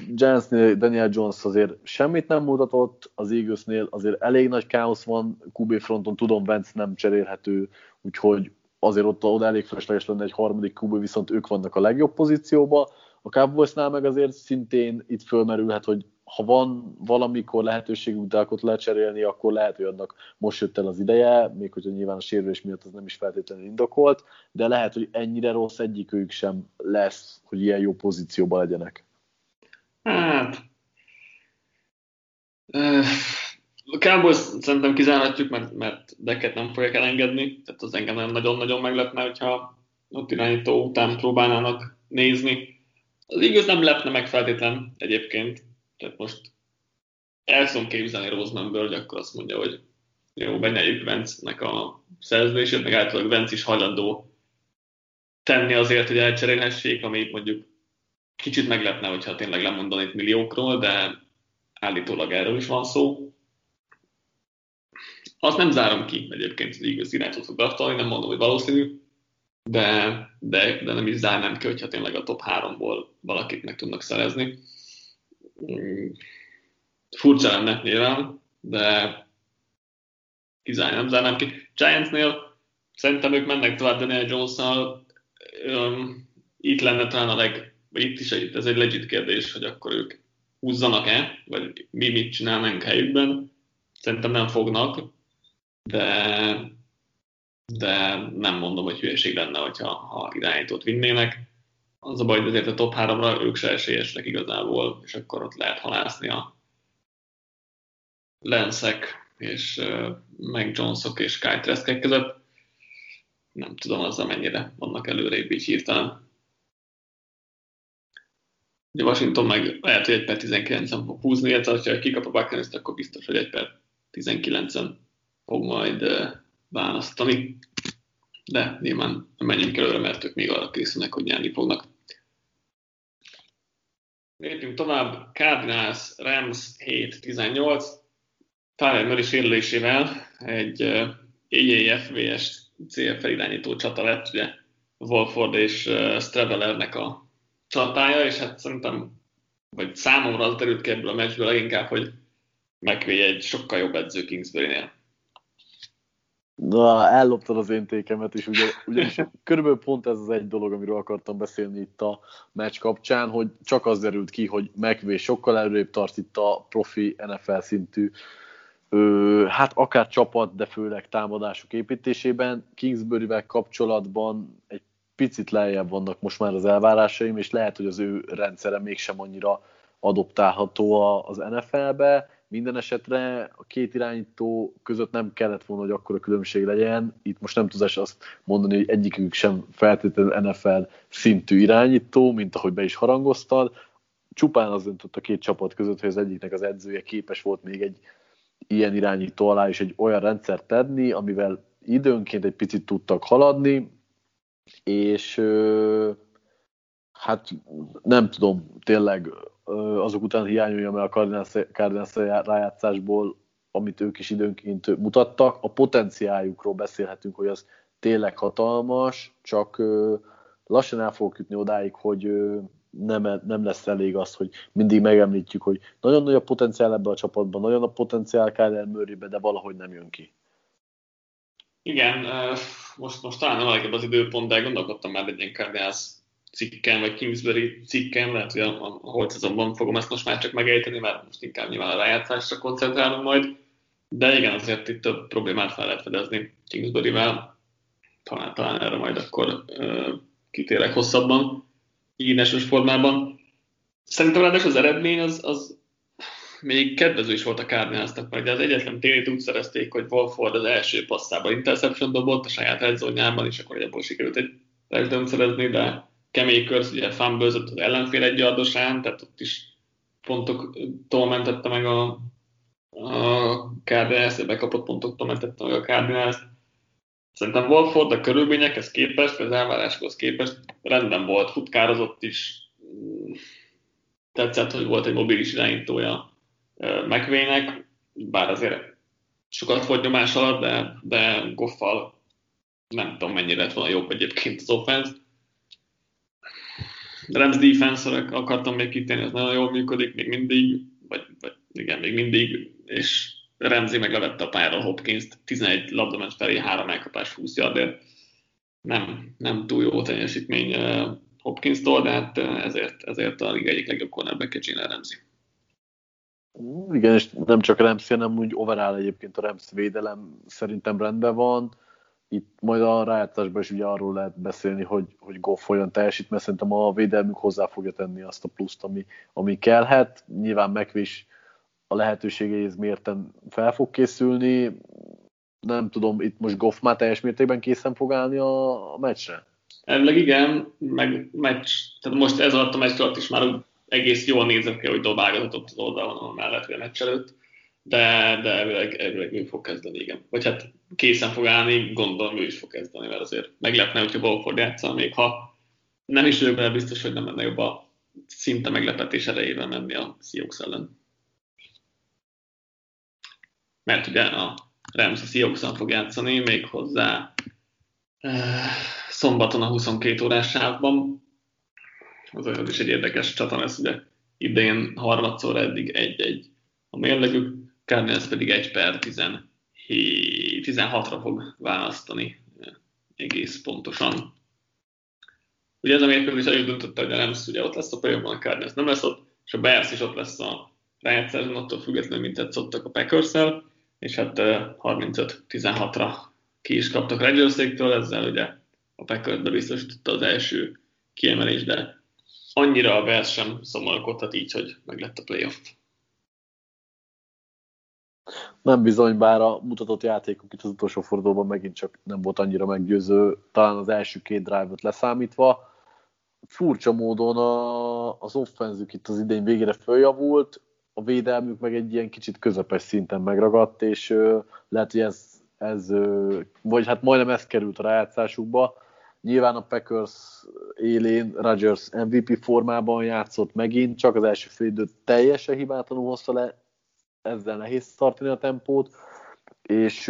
Giantsnél Daniel Jones azért semmit nem mutatott, az Eaglesnél azért elég nagy káosz van, QB fronton tudom, Wentz nem cserélhető, úgyhogy azért ott elég felesleges lenne egy harmadik QB, viszont ők vannak a legjobb pozícióban. A Cowboysnál meg azért szintén itt fölmerülhet, hogy ha van valamikor lehetőségünk Dalkot lecserélni, akkor lehet, hogy annak most jött el az ideje, még hogyha nyilván a sérülés miatt az nem is feltétlenül indokolt, de lehet, hogy ennyire rossz egyikőjük sem lesz, hogy ilyen jó pozícióban legyenek. Hát, Cowboys szerintem kizárhatjuk, mert Deckert nem fogják elengedni, tehát az engem nagyon-nagyon meglepne, hogyha ott irányító után próbálnának nézni. Az igaz nem lepne meg feltétlen egyébként, tehát most el tudom képzelni Rosemanből, hogy akkor azt mondja, hogy jó, benyeljük Wentz-nek a szerződését, meg általában Wentz is hajlandó tenni azért, hogy elcserélhessék, ami mondjuk kicsit meglepne, hogyha tényleg lemondani itt milliókról, de állítólag erről is van szó. Azt nem zárom ki egyébként, hogy igaz irányzót fog beaktalni, nem mondom, hogy valószínű, de nem is zárnám ki, hogyha tényleg a top 3-ból valakit meg tudnak szerezni. Furcsa lenne nyilván, de kizárni nem zárnám ki. Giantsnél szerintem ők mennek tovább Daniel Jones-nal. Itt lenne talán a ez egy legit kérdés, hogy akkor ők húzzanak-e, vagy mi mit csinálnánk helyükben. Szerintem nem fognak, de nem mondom, hogy hülyeség lenne, ha irányítót vinnének. Az a baj, hogy azért a top 3-ra ők se esélyesnek igazából, és akkor ott lehet halászni a Lance-ek és meg Jones-ok és Kyle Trask-ek között. Nem tudom azzal mennyire vannak előrébb így hirtelen. Ugye Washington meg lehet, hogy 1 per 19-en fog húzni, illetve ha kikap a Buccaneers-t, akkor biztos, hogy 1 per 19-en fog majd választani. De nyilván nem menjünk előre, mert ők még arra készülnek, hogy nyerni fognak. Lépjünk tovább. Cardinals, Rams 7-18. Tyler Murray sérülésével egy EAFVS CFL irányító csata lett, ugye Wolford és Stravelernek a csatája, és hát szerintem, vagy számomra az derült ki ebből a meccsből leginkább, hogy McVay egy sokkal jobb edző Kingsbury-nél. Na, elloptad az én tékemet, és ugyanis körülbelül pont ez az egy dolog, amiről akartam beszélni itt a meccs kapcsán, hogy csak az derült ki, hogy McVay sokkal előrébb tart itt a profi NFL szintű, hát akár csapat, de főleg támadások építésében. Kingsbury-vel kapcsolatban egy picit lejjebb vannak most már az elvárásaim, és lehet, hogy az ő rendszere mégsem annyira adoptálható az NFL-be. Minden esetre a két irányító között nem kellett volna, hogy akkora különbség legyen. Itt most nem tudás azt mondani, hogy egyikük sem feltétlenül NFL szintű irányító, mint ahogy be is harangoztad. Csupán az döntött a két csapat között, hogy az egyiknek az edzője képes volt még egy ilyen irányító alá is egy olyan rendszert tenni, amivel időnként egy picit tudtak haladni, és hát nem tudom, tényleg azok után hiányoljam el a Cardinals rájátszásból, amit ők is időnként mutattak. A potenciáljukról beszélhetünk, hogy az tényleg hatalmas, csak lassan el fogok jutni odáig, hogy nem lesz elég az, hogy mindig megemlítjük, hogy nagyon nagy a potenciál ebben a csapatban, nagyon a potenciál Kyler Murrayben, de valahogy nem jön ki. Igen, most talán nem elég az időpont, de gondolkodtam már egy ilyen Cardinals cikken, vagy Kingsbury cikken, lehet, hogy a holt azonban fogom ezt most már csak megejteni, mert most inkább nyilván a rájátszásra koncentrálom majd, de igen, azért itt több problémát fel lehet fedezni Kingsburyvel, talán erre majd akkor kitérek hosszabban, írásos formában. Szerintem ráadásul az eredmény az még kedvező is volt a Cardinalsnak, mert az egyetlen TD-t úgy szerezték, hogy Wolford az első passzában interception dobott a saját redzónyában, és akkor egyébként sikerült egy touchdown szerezni, de kemény körsz, ugye fumble-zött az ellenfél egy yardosán, tehát ott is pontoktól mentette meg a Cardinals, bekapott pontoktól mentette meg a Cardinals. Szerintem Wolford a körülményekhez képest, az elváráshoz képest rendben volt, futkározott is. Tetszett, hogy volt egy mobilis irányítója McVaynek, bár azért sokat volt nyomás alatt, de Goffal nem tudom, mennyire lett volna jobb egyébként az offense. Rams defense-re akartam még kitérni, az nagyon jól működik, még mindig, vagy igen, még mindig, és Ramsey meg levette a pályáról Hopkins-t, 11 labdament felé, 3 elkapás, 20 yardért. Nem túl jó teljesítmény Hopkins-tól, de hát ezért a liga egyik legjobb cornerback-e Jalen Ramsey. Igen, és nem csak Ramsey, hanem úgy overall egyébként a Rams védelem szerintem rendben van. Itt majd a rájátszásban is ugye arról lehet beszélni, hogy Goff olyan teljesít, mert szerintem a védelmük hozzá fogja tenni azt a pluszt, ami kellhet. Nyilván McVay a lehetőségeihez mérten fel fog készülni. Nem tudom, itt most Goff már teljes mértékben készen fog állni a meccsre? Elvileg igen, meg meccs, tehát most ez alatt a meccs alatt is már egész jól nézett ki, hogy dobálgatott az oldalon mellett, vagy a meccs előtt, de elvileg ő fog kezdeni, igen. Vagy hát készen fog állni, gondolom ő is fog kezdeni, mert azért meglepne, hogyha Wolford játszana, még ha nem is őben biztos, hogy nem lenne jobb a szinte meglepetés erejével menni a Seahawks ellen. Mert ugye a Rams a Seahawkson fog játszani, méghozzá szombaton a 22 órás sávban. Az olyan is egy érdekes csata lesz, ugye idén harmadszor eddig 1-1 a mérlegük, Cardinals pedig 1/16-ra fog választani egész pontosan. Ugye ez a mérkőzés eldöntötte, hogy a Rams ugye ott lesz a playoffban, a Cardinals nem lesz ott, és a Bears is ott lesz a rájátszáson, attól függetlenül, mint tetszottak a Packers-el, és hát 35-16-ra ki is kaptak Rangers-éktől, ezzel ugye a Packers-be biztosította az első kiemelés, de annyira a Bears sem szomorkodhat így, hogy meg lett a playoff. Nem bizony, bár a mutatott játékuk itt az utolsó fordulóban megint csak nem volt annyira meggyőző, talán az első két drive-ot leszámítva. Furcsa módon az offenzük itt az idény végére följavult, a védelmük meg egy ilyen kicsit közepes szinten megragadt, és lehet, hogy ez majdnem ez került a rájátszásukba. Nyilván a Packers élén Rodgers MVP formában játszott megint, csak az első fél időt teljesen hibátlanul hozta le, ezzel nehéz tartani a tempót, és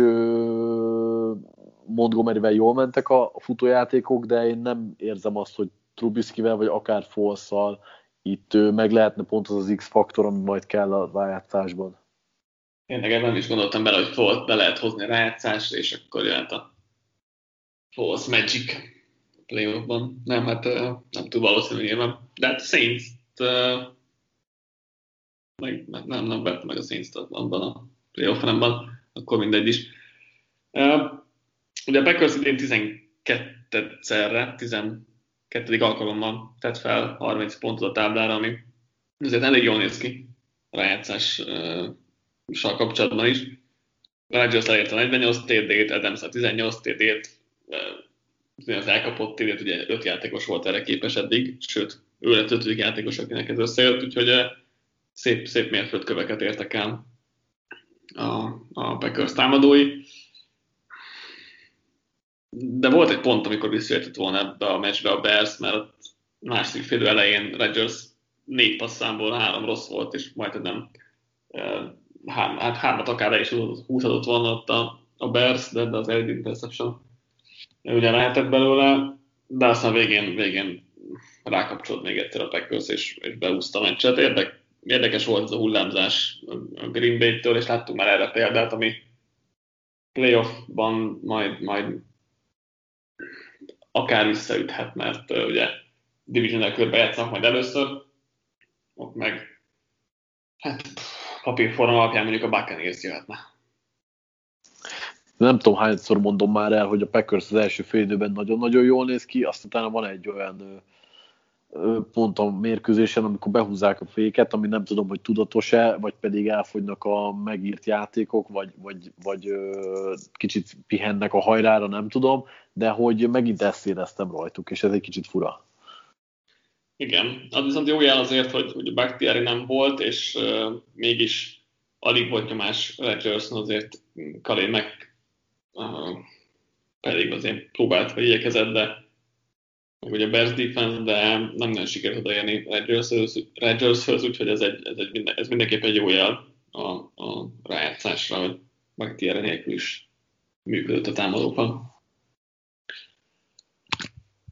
Montgomeryvel jól mentek a futójátékok, de én nem érzem azt, hogy Trubiskyvel vagy akár Falsszal itt meg lehetne pont az X-faktor, ami majd kell a rájátszásban. Én ebben is gondoltam bele, hogy Falszt be lehet hozni a rájátszásra, és akkor jöhet a Falsz Magic playoffban. Nem, hát nem túl valószínű nyilván. De hát nem vett meg a Saints-t abban a playoff-ban, akkor mindegy is. Ugye a Packers idén 12. alkalommal tett fel 30 pontot a táblára, ami azért elég jól néz ki a rájátszással kapcsolatban is. Rodgers elérte a 48 TD-t, Adams a 18 TD-t, az elkapott TD-t, ugye 5 játékos volt erre képes eddig, sőt, ő lett 5. játékos, akinek ez összejött, úgyhogy szép mérföldköveket értek el a Packers támadói. De volt egy pont, amikor visszajöttett volna ebbe a meccsbe a Bears, mert második félidő elején Rodgers 4 passzámból 3 rossz volt, és majdnem hármat akár el is húzhatott volna ott a Bears, de az egy interception ugye lehetett belőle, de aztán végén rákapcsolt még egyszer a Packers, és beúszta a meccset. Érdekes volt ez a hullámzás a Green Bay-től, és láttuk már erre példát, ami playoffban majd akár visszaüthet, mert ugye divisionnel körbe játszanak majd először, ott meg papírforma alapján mondjuk a Buccaneers jöhetne. Nem tudom, hányszor mondom már el, hogy a Packers az első fél időben nagyon-nagyon jól néz ki, azt utána van egy olyan pont a mérkőzésen, amikor behúzzák a féket, ami nem tudom, hogy tudatos-e, vagy pedig elfogynak a megírt játékok, vagy kicsit pihennek a hajrára, nem tudom, de hogy megint ezt éreztem rajtuk, és ez egy kicsit fura. Igen, az viszont jó jel azért, hogy Bakhtiari nem volt, és mégis alig volt nyomás Rodgerson, azért Kalének pedig azért próbált, vagy igyekezett, de ugye a Bears defense, de nem nagyon sikerült odaérni Rodgershöz, úgyhogy ez mindenképp egy jó jel a rájátszásra, hogy Bakhtiari nélkül is működött a támadóban.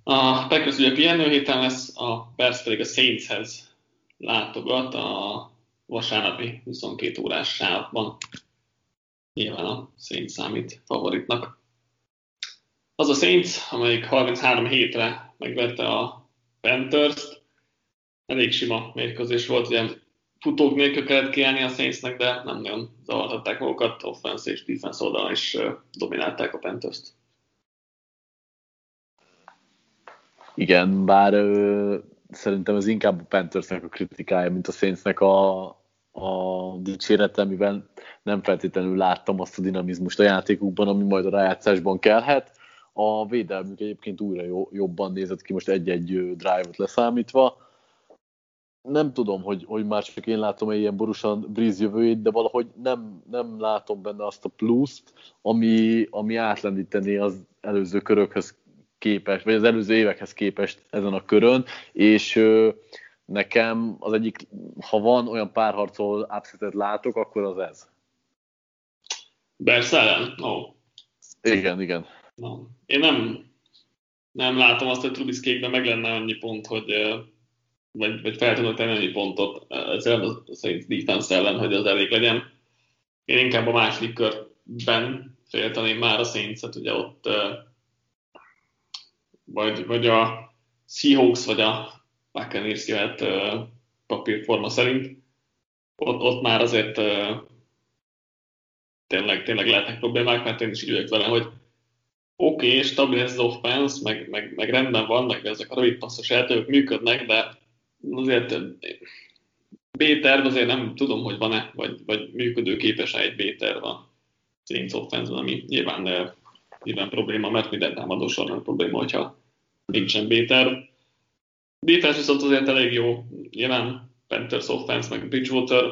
A Packers ugye pihenő héten lesz, a Bears pedig a Saintshez látogat a vasárnapi 22 órás sávban. Nyilván a Saints számít favoritnak. Az a Saints, amelyik 33 hétre megverte a Panthers-t. Elég sima mérkőzés volt, ugye futók nélkül kellett kiállni a Saintsnek, de nem nagyon zavarhatták magukat, offense és defense oldalon is dominálták a Panthers-t. Igen, bár szerintem ez inkább a Panthersnek a kritikája, mint a Saintsnek a dicsérete, mivel nem feltétlenül láttam azt a dinamizmust a játékukban, ami majd a rájátszásban kellhet. A védelmük egyébként újra jobban nézett ki, most egy-egy drive-ot leszámítva. Nem tudom, hogy már csak én látom ilyen borúsan Breeze jövőjét, de valahogy nem látom benne azt a pluszt, ami átlendíteni az előző körökhöz képest, vagy az előző évekhez képest ezen a körön, és nekem az egyik, ha van olyan párharc, ahol upsetet látok, akkor az ez. Berszellen? No. Igen, igen. No. Én nem látom azt, hogy Trubiskyékben meg lenne annyi pont, hogy vagy fel tudnak tenni annyi pontot szerint defense ellen, hogy az elég legyen. Én inkább a második körben félteném már a Saints-et, ugye ott vagy a Seahawks, vagy a Buccaneers jöhet papírforma szerint. Ott már azért tényleg lehetnek problémák, mert én is így ülök vele, hogy oké, stabil ez az offense, meg rendben van, meg ezek a rövid passzos eltövök működnek, de azért B-terv azért nem tudom, hogy van-e, vagy működőképes-e egy B-terv a Saints offense-ben, ami nyilván probléma, mert minden támadó sorban probléma, hogyha nincsen B-terv. Defense viszont azért elég jó, nyilván Panthers offense, meg Bridgewater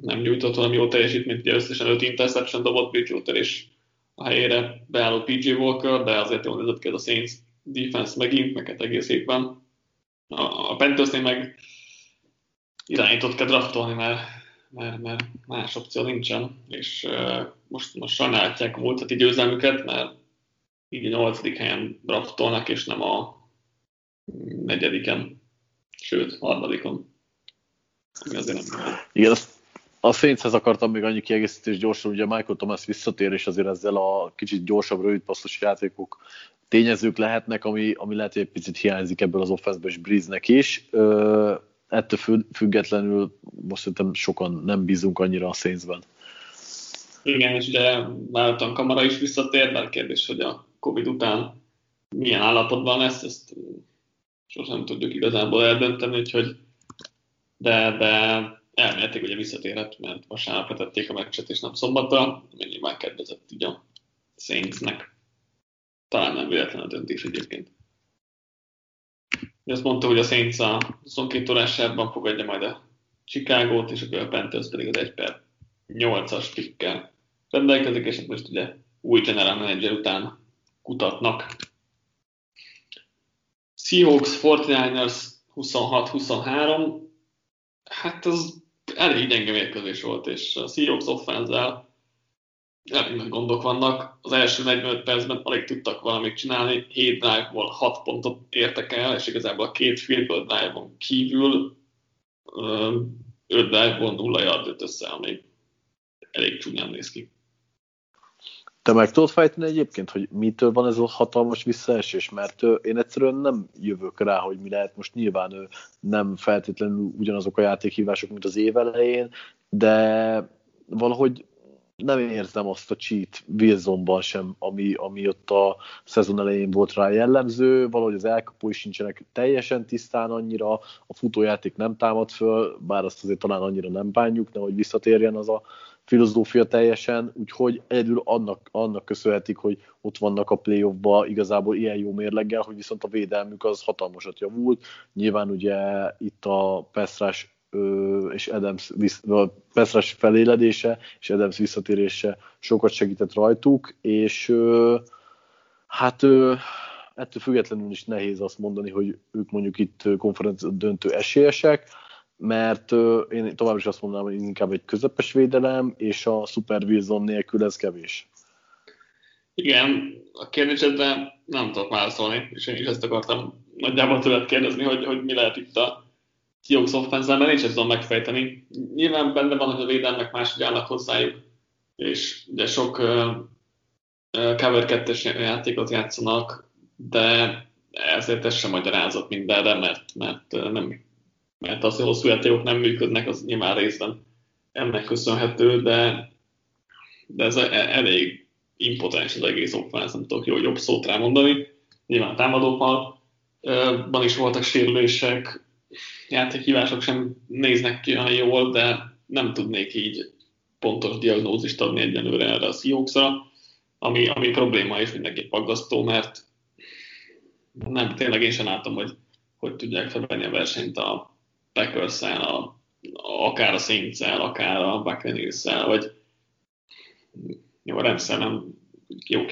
nem nyújtott valami jó teljesítményt, ugye összesen 5 interception dobott Bridgewater, és a helyére beálló PJ Walker, de azért jól nézett ki ez a Saints defense megint, meg egész évben. A Panthersnél meg irányított kell draftolni, mert más opció nincsen, és most sajnálhatják a múlt heti győzelmüket, mert így a 8. helyen draftolnak, és nem a 4-en, sőt, 3-on. Igen, a Saintshez akartam még annyi kiegészítés gyorsan, ugye Michael Thomas visszatér, és azért ezzel a kicsit gyorsabb, rövidpasszos játékok tényezők lehetnek, ami lehet, hogy egy picit hiányzik ebből az offenszből, és Breeze-nek is. Ettől függetlenül most szerintem sokan nem bízunk annyira a Saintsben. Igen, és ugye várhatóan Kamara is visszatér, bár kérdés, hogy a Covid után milyen állapotban lesz, ezt sosem tudjuk igazából eldönteni, úgyhogy de elméletileg ugye visszatérhet, mert vasárnapra tették a meccset, és nem szombatra, ami már kedvezett így a Saintsnek. Talán nem véletlen a döntés egyébként. Azt mondta, hogy a Saints a 22 órásában fogadja majd a Chicagót, és a Panthers pedig az 1/8-as pickkel rendelkezik, és most ugye új general manager után kutatnak. Seahawks 49ers 26-23, hát az elég gyenge mérkőzés volt, és a Seahawks offense-el elég nagy gondok vannak. Az első 45 percben alig tudtak valamit csinálni, 7 drive-ból 6 pontot értek el, és igazából a 2 field goal drive-on kívül 5 drive-ból 0 yard jött össze, ami elég csúnyán néz ki. Te meg tudod fejteni egyébként, hogy mitől van ez a hatalmas visszaesés? Mert én egyszerűen nem jövök rá, hogy mi lehet. Most nyilván nem feltétlenül ugyanazok a játékhívások, mint az év elején, de valahogy nem érzem azt a cheat Wilsonban sem, ami ott a szezon elején volt rá jellemző, valahogy az elkapói sincsenek teljesen tisztán annyira, a futójáték nem támad föl, bár azt azért talán annyira nem bánjuk, de hogy visszatérjen az a filozófia teljesen, úgyhogy egyedül annak köszönhetik, hogy ott vannak a playoffba igazából ilyen jó mérleggel, hogy viszont a védelmük az hatalmasat javult. Nyilván ugye itt a Pestrás és Adams feléledése és Adams visszatérése sokat segített rajtuk, és hát ettől függetlenül is nehéz azt mondani, hogy ők mondjuk itt konferencia döntő esélyesek, mert én tovább is azt mondanám, hogy inkább egy közepes védelem, és a Super Wilson nélkül ez kevés. Igen, a kérdésedre nem tudok válaszolni, és én is ezt akartam nagyjából tőled kérdezni, hogy mi lehet itt a Seahawks offense-ben, nincs ezt tudom megfejteni. Nyilván benne van, hogy a védelmek máshogy állnak hozzájuk, és ugye sok cover 2-es játékot játszanak, de ezért ez sem magyarázat mindenre, mert az, hogy hosszú játékok nem működnek, az nyilván részben ennek köszönhető, de ez elég impotens az egész offense, nem tudok jobb szót rámondani. Nyilván támadófalban is voltak sérülések, játékhívások sem néznek ki olyan jól, de nem tudnék így pontos diagnózist adni egyenlőre erre a Seahawksra, ami probléma és mindenképp aggasztó, mert nem, tényleg én sem látom, hogy tudják felvenni a versenyt a Packers-szel, akár a Saints-szel, akár a Buccaneers-szel, vagy jó, a Rams-szel nem jó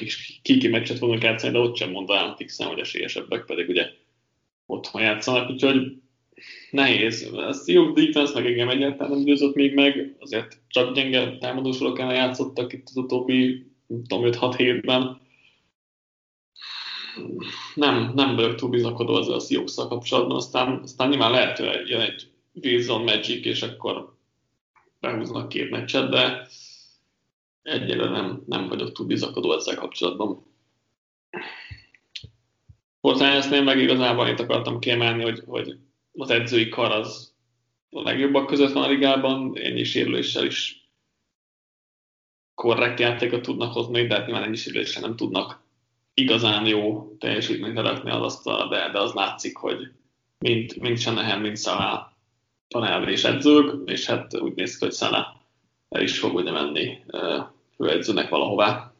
kiki meccset fognak játszani, de ott sem mondanám fixen, hogy esélyesebbek, pedig ugye otthon játszanak, úgyhogy nehéz. A Seahawks defense meg engem egyáltalán nem győzött még meg, azért csak gyenge támadósorokán játszottak itt az utóbbi, nem tudom, 5-6 hétben. Nem vagyok túl bizakodó ezzel a Seahawks-szal kapcsolatban, aztán nyilván lehet, hogy jön egy Wilson Magic, és akkor behúznak két meccset, de egyelőre nem vagyok túl bizakodó ezzel kapcsolatban. Fortnite-nél meg igazából itt akartam kiemelni, hogy az edzői kar az a legjobbak között van a ligában, ennyi sérüléssel is korrekt játékot tudnak hozni, de hát nyilván ennyi sérüléssel nem tudnak igazán jó teljesítményt rakni az asztalra, de az látszik, hogy mind Shanahan, mind Salah tanárban és edzők, és hát úgy néz ki, hogy Salah el is fog ugye menni főedzőnek valahová.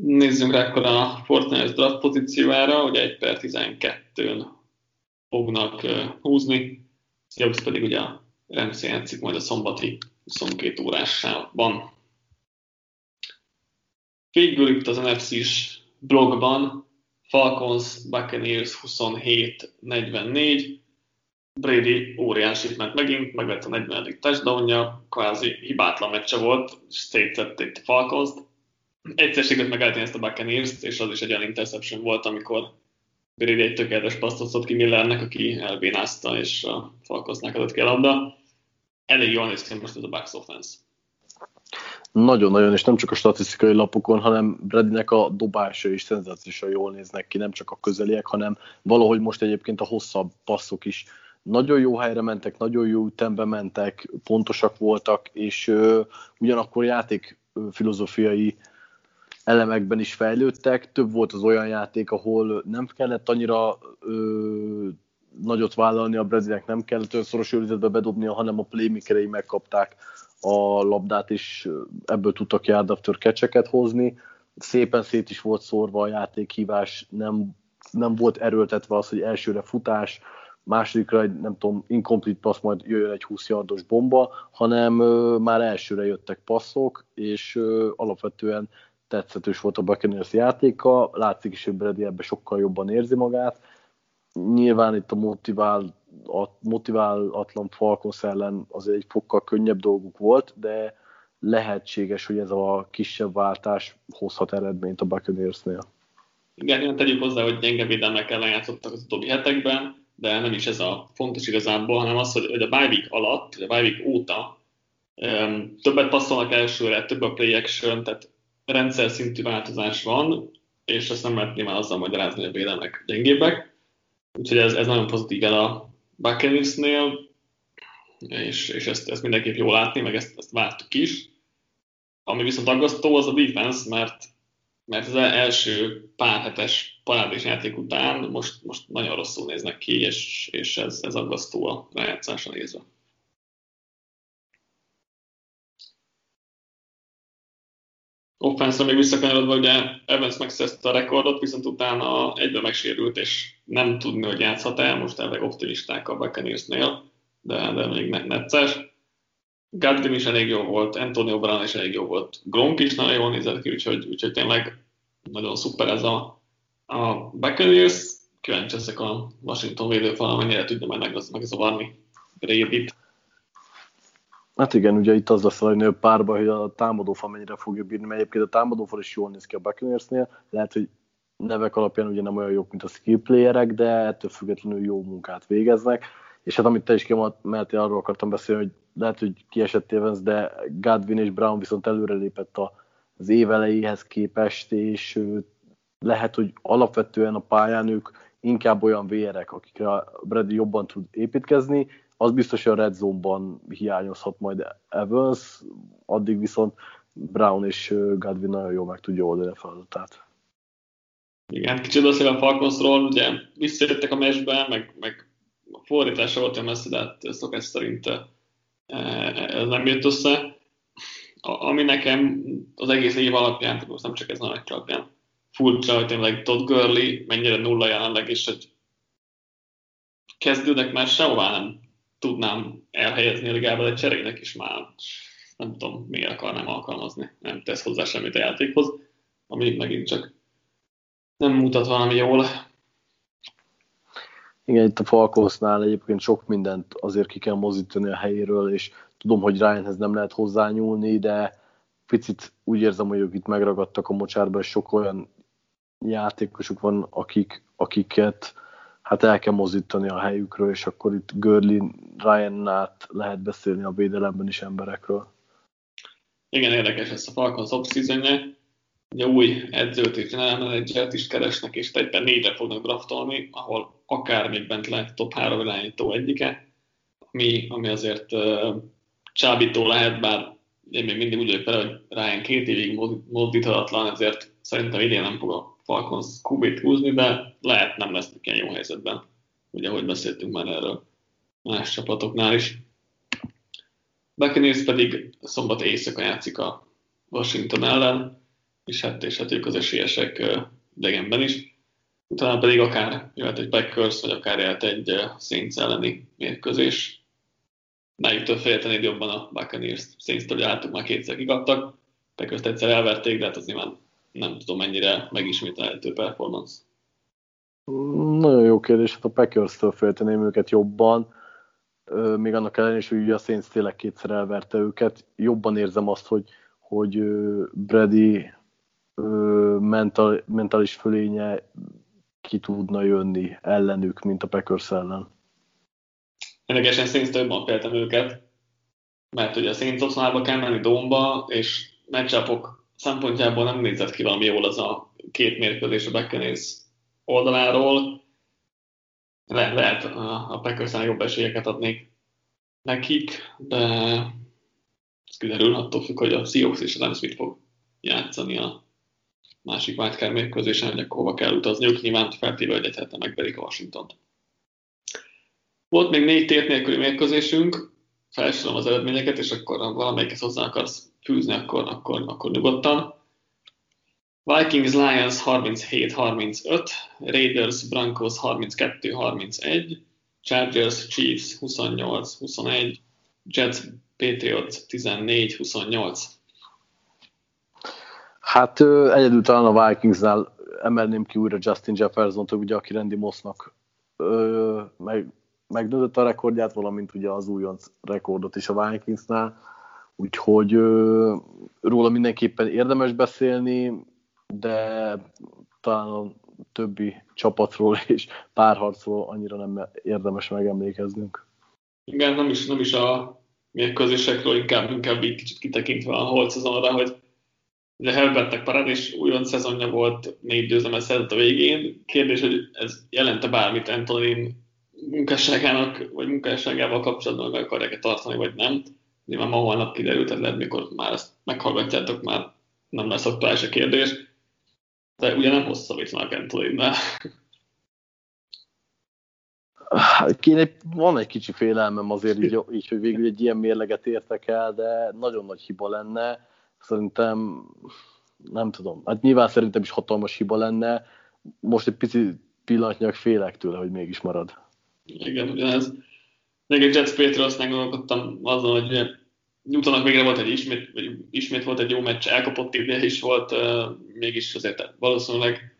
Nézzünk rá akkor a Fortnite draft pozíciójára, ugye 1/12-n fognak húzni, Seahawks pedig ugye a Ramsey játszik majd a szombati 22 órásában. Végül itt az NFC-s blogban Falcons Buccaneers 27-44, Brady óriásit ment megint, megvett a 40. touchdownja, kvázi hibátlan meccse volt, szétszették a Falcons-t. Egyszer sikerült megállítani ezt a Buccaneers-t, és az is egy olyan interception volt, amikor Brady egy tökéletes paszt adott ki Millernek, aki elbénázta, és a Falconsnak adott ki a labda. Elég jól néz ki most ez a Bucs offense. Nagyon-nagyon, és nem csak a statisztikai lapokon, hanem Bradynek a dobása és szenzációsa jól néznek ki, nem csak a közeliek, hanem valahogy most egyébként a hosszabb passzok is nagyon jó helyre mentek, nagyon jó ütembe mentek, pontosak voltak, és ugyanakkor játék filozófiai elemekben is fejlődtek. Több volt az olyan játék, ahol nem kellett annyira nagyot vállalni a Bradynek, nem kellett olyan szoros őrizetbe bedobnia, hanem a playmakerei megkapták a labdát, és ebből tudtak yard after catch-eket hozni. Szépen szét is volt szórva a játékhívás, nem volt erőltetve az, hogy elsőre futás, másodikra egy, nem tudom, incomplete pass, majd jöjjön egy 20 yardos bomba, hanem már elsőre jöttek passzok, és alapvetően tetszetős volt a Buccaneers játéka, látszik is, hogy Brady ebben sokkal jobban érzi magát. Nyilván itt a motiválatlan Falcons ellen azért egy fokkal könnyebb dolguk volt, de lehetséges, hogy ez a kisebb váltás hozhat eredményt a Buccaneersnél. Igen, tegyük hozzá, hogy gyenge védelmek ellen játszottak az utóbbi hetekben, de nem is ez a fontos igazából, hanem az, hogy a bye week alatt, a bye week óta többet passzolnak elsőre, több a play action, tehát rendszer szintű változás van, és azt nem lehet nyilván azzal magyarázni, hogy a védelmek gyengébbek. Úgyhogy ez nagyon pozitív el a Buccaneersnél, és ezt mindenképp jól látni, meg ezt vártuk is. Ami viszont aggasztó, az a defense, mert az első pár hetes parádés játék után most nagyon rosszul néznek ki, és ez aggasztó a rájátszásra nézve. Offense-ra még visszakanyarodva, ugye Evans megszerezte a rekordot, viszont utána egyben megsérült, és nem tudni, hogy játszhat-e, most elveg optimisták a Buccaneersnél, de még necces. Godwin is elég jó volt, Antonio Brown is elég jó volt, Gronk is nagyon jól nézett ki, úgyhogy tényleg nagyon szuper ez a Buccaneers. Kíváncsi leszek a Washington védőfalán, mennyire tudja majd megzavarni Brady-t. Hát igen, ugye itt az lesz a legnagyobb párban, hogy a támadófal mennyire fogja bírni, mert egyébként a támadófal is jól néz ki a Buccaneersnél, lehet, hogy nevek alapján ugye nem olyan jók, mint a skill playerek, de ettől függetlenül jó munkát végeznek, és hát amit te is kiemeltél, arról akartam beszélni, hogy lehet, hogy kiesett Evans, de Godwin és Brown viszont előrelépett az év elejéhez képest, és lehet, hogy alapvetően a pályán ők inkább olyan VR-ek, akikre Brady jobban tud építkezni. Az biztos, hogy a red zone-ban hiányozhat majd Evans, addig viszont Brown és Godwin nagyon jól meg tudja oldani a feladatát. Igen, kicsit beszélve a Falconsról, ugye visszajöttek a meccsbe, meg a fordítása volt olyan messze, de hát szokás szerint ez nem jött össze. Ami nekem az egész év alapján, most nem csak ez a meccs alapján, furcsa, hogy tényleg Todd Gurley mennyire nulla jelenleg, és hogy kezdődnek már sehová nem tudnám elhelyezni a ligában, egy cserének is már nem tudom, miért akarnám alkalmazni. Nem tesz hozzá semmit a játékhoz, ami megint csak nem mutat valami jól. Igen, itt a Falconsnál egyébként sok mindent azért ki kell mozdítani a helyéről, és tudom, hogy Ryanhez nem lehet hozzányúlni, de picit úgy érzem, hogy ők itt megragadtak a mocsárba, és sok olyan játékosuk van, akiket hát el kell mozdítani a helyükről, és akkor itt Gurley, Ryan-nát lehet beszélni a védelemben is emberekről. Igen, érdekes ez a Falcons off-seasonje. Ugye új edzőt és generálmenedzsert is keresnek, és egyben 4-re fognak draftolni, ahol akár még bent lehet top 3 irányító egyike, ami azért csábító lehet, bár én még mindig úgy vagyok vele, hogy Ryan 2 évig mozdíthatatlan, ezért szerintem idén nem fog a Falcons QB-t húzni, de lehet nem lesznek ilyen jó helyzetben, ugye ahogy beszéltünk már erről más csapatoknál is. Buccaneers pedig szombat éjszaka játszik a Washington ellen, és hát ők az esélyesek idegenben is. Utána pedig akár jöhet egy Packers, vagy akár jöhet egy Saints elleni mérkőzés. Melyiktől féltenéd jobban a Buccaneers? Saints-től jártuk, már 2-szer kikaptak, Packers-t egyszer elverték, de hát az nyilván nem tudom, mennyire megismételhető performance. Nagyon jó kérdés, hát a Packers-től félteném őket jobban, még annak ellenére is, hogy a Saints tényleg 2-szer elverte őket. Jobban érzem azt, hogy Brady mentális fölénye ki tudna jönni ellenük, mint a Packers ellen. Érdekesen Saints-től jobban féltem őket, mert ugye a Saints otthonába kell menni dómba, és matchupok szempontjából nem nézett ki valami jól az a két mérkőzés a Buccaneers oldaláról. Lehet a Packers-en jobb esélyeket adnék nekik, de ez kiderül attól függ, hogy a Seahawks és az Adam Smith fog játszani a másik wildcard mérkőzésen, hogy akkor hova kell utazniuk, nyilván feltéve, hogy egy heten megverik a Washingtont. Volt még 4 tét nélküli mérkőzésünk, felsorolom az eredményeket, és akkor ha valamelyikhez hozzá akarsz fűzni, akkor nyugodtan. Vikings-Lions 37-35, Raiders-Broncos 32-31, Chargers-Chiefs 28-21, Jets-Patriots 14-28. Hát egyedül talán a Vikingsnál emelném ki újra Justin Jeffersont, ugye, aki Randy Mossnak megnőzött a rekordját, valamint ugye az újonc rekordot is a Vikingsnál, úgyhogy róla mindenképpen érdemes beszélni, de talán a többi csapatról és párharcról annyira nem érdemes megemlékeznünk. Igen, nem is a mérkőzésekről, inkább így kicsit kitekintve a holt szezonra, hogy ugye Herbertnek parán, és újonc szezonja volt, 4 győzelmet szerzett a végén. Kérdés, hogy ez jelente bármit Antonin munkásságának, vagy munkásságával kapcsolatban meg akarják-e tartani, vagy nem. Nyilván ma holnap kiderült, tehát lehet, mikor már ezt meghallgatjátok, már nem lesz aktuális a kérdés. De ugye nem hosszabbítanak Antoninnál. Van egy kicsi félelmem azért, így, hogy végül egy ilyen mérleget értek el, de nagyon nagy hiba lenne. Szerintem, nem tudom, hát nyilván szerintem is hatalmas hiba lenne. Most egy pici pillanatnyilag félek tőle, hogy mégis marad. Igen, ugyanez. Még egy Jets Patriotsnál gondolkodtam azon, hogy Newtonnak végre volt egy ismét volt egy jó meccs, elkapott idéje is volt, mégis azért valószínűleg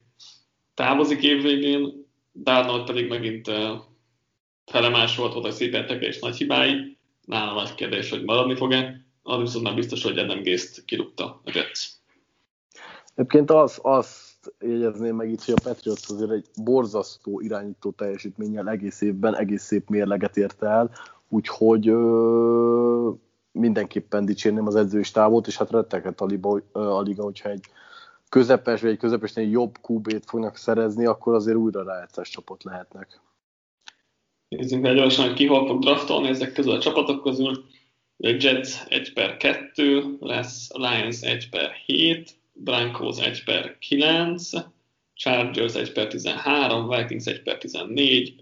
távozik évvégén, Darnold pedig megint felemás volt a szépen teke és nagy hibái. Nálam nagy kérdés, hogy maradni fog-e. Az viszont már biztos, hogy Adam Gase-t kirúgta a Jets. Egyébként azt jegyezném meg itt, hogy a Patriots azért egy borzasztó irányító teljesítménnyel egész évben egész szép mérleget érte el, úgyhogy mindenképpen dicsérném az edzői stábot, és hát rettegett a liga, hogyha egy közepes vagy egy közepesnél jobb QB-t fognak szerezni, akkor azért újra rájátszás csapat lehetnek. Nézzünk meg gyorsan, hogy ki hol fog draftolni ezek közül a csapatok közül. Jets 1/2 lesz, Lions 1/7, Broncos 1/9, Chargers 1/13, Vikings 1/14,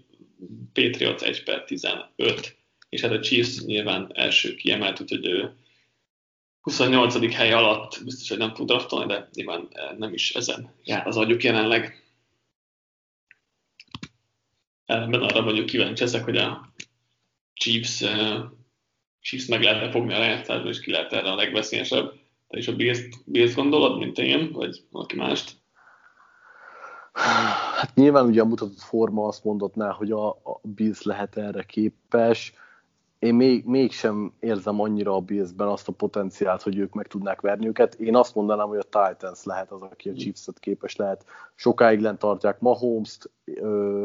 Patriots 1/15, és hát a Chiefs nyilván első kiemelt, úgyhogy ő 28. hely alatt biztos, hogy nem tud draftolni, de nyilván nem is ezen jár az agyuk jelenleg. Ellenben arra vagyok kíváncsi ezek, hogy a Chiefs meg lehetne fogni a rájátszásba, és ki lehet erre a legveszélyesebb. Te is a Bills-t gondolod, mint én, vagy valaki mást? Hát nyilván ugye a mutatott forma azt mondatná, hogy a Bills lehet erre képes. Én mégsem érzem annyira a Bills-ben azt a potenciált, hogy ők meg tudnák verni őket. Én azt mondanám, hogy a Titans lehet az, aki a Chiefs-et képes lehet. Sokáig lent tartják Mahomes-t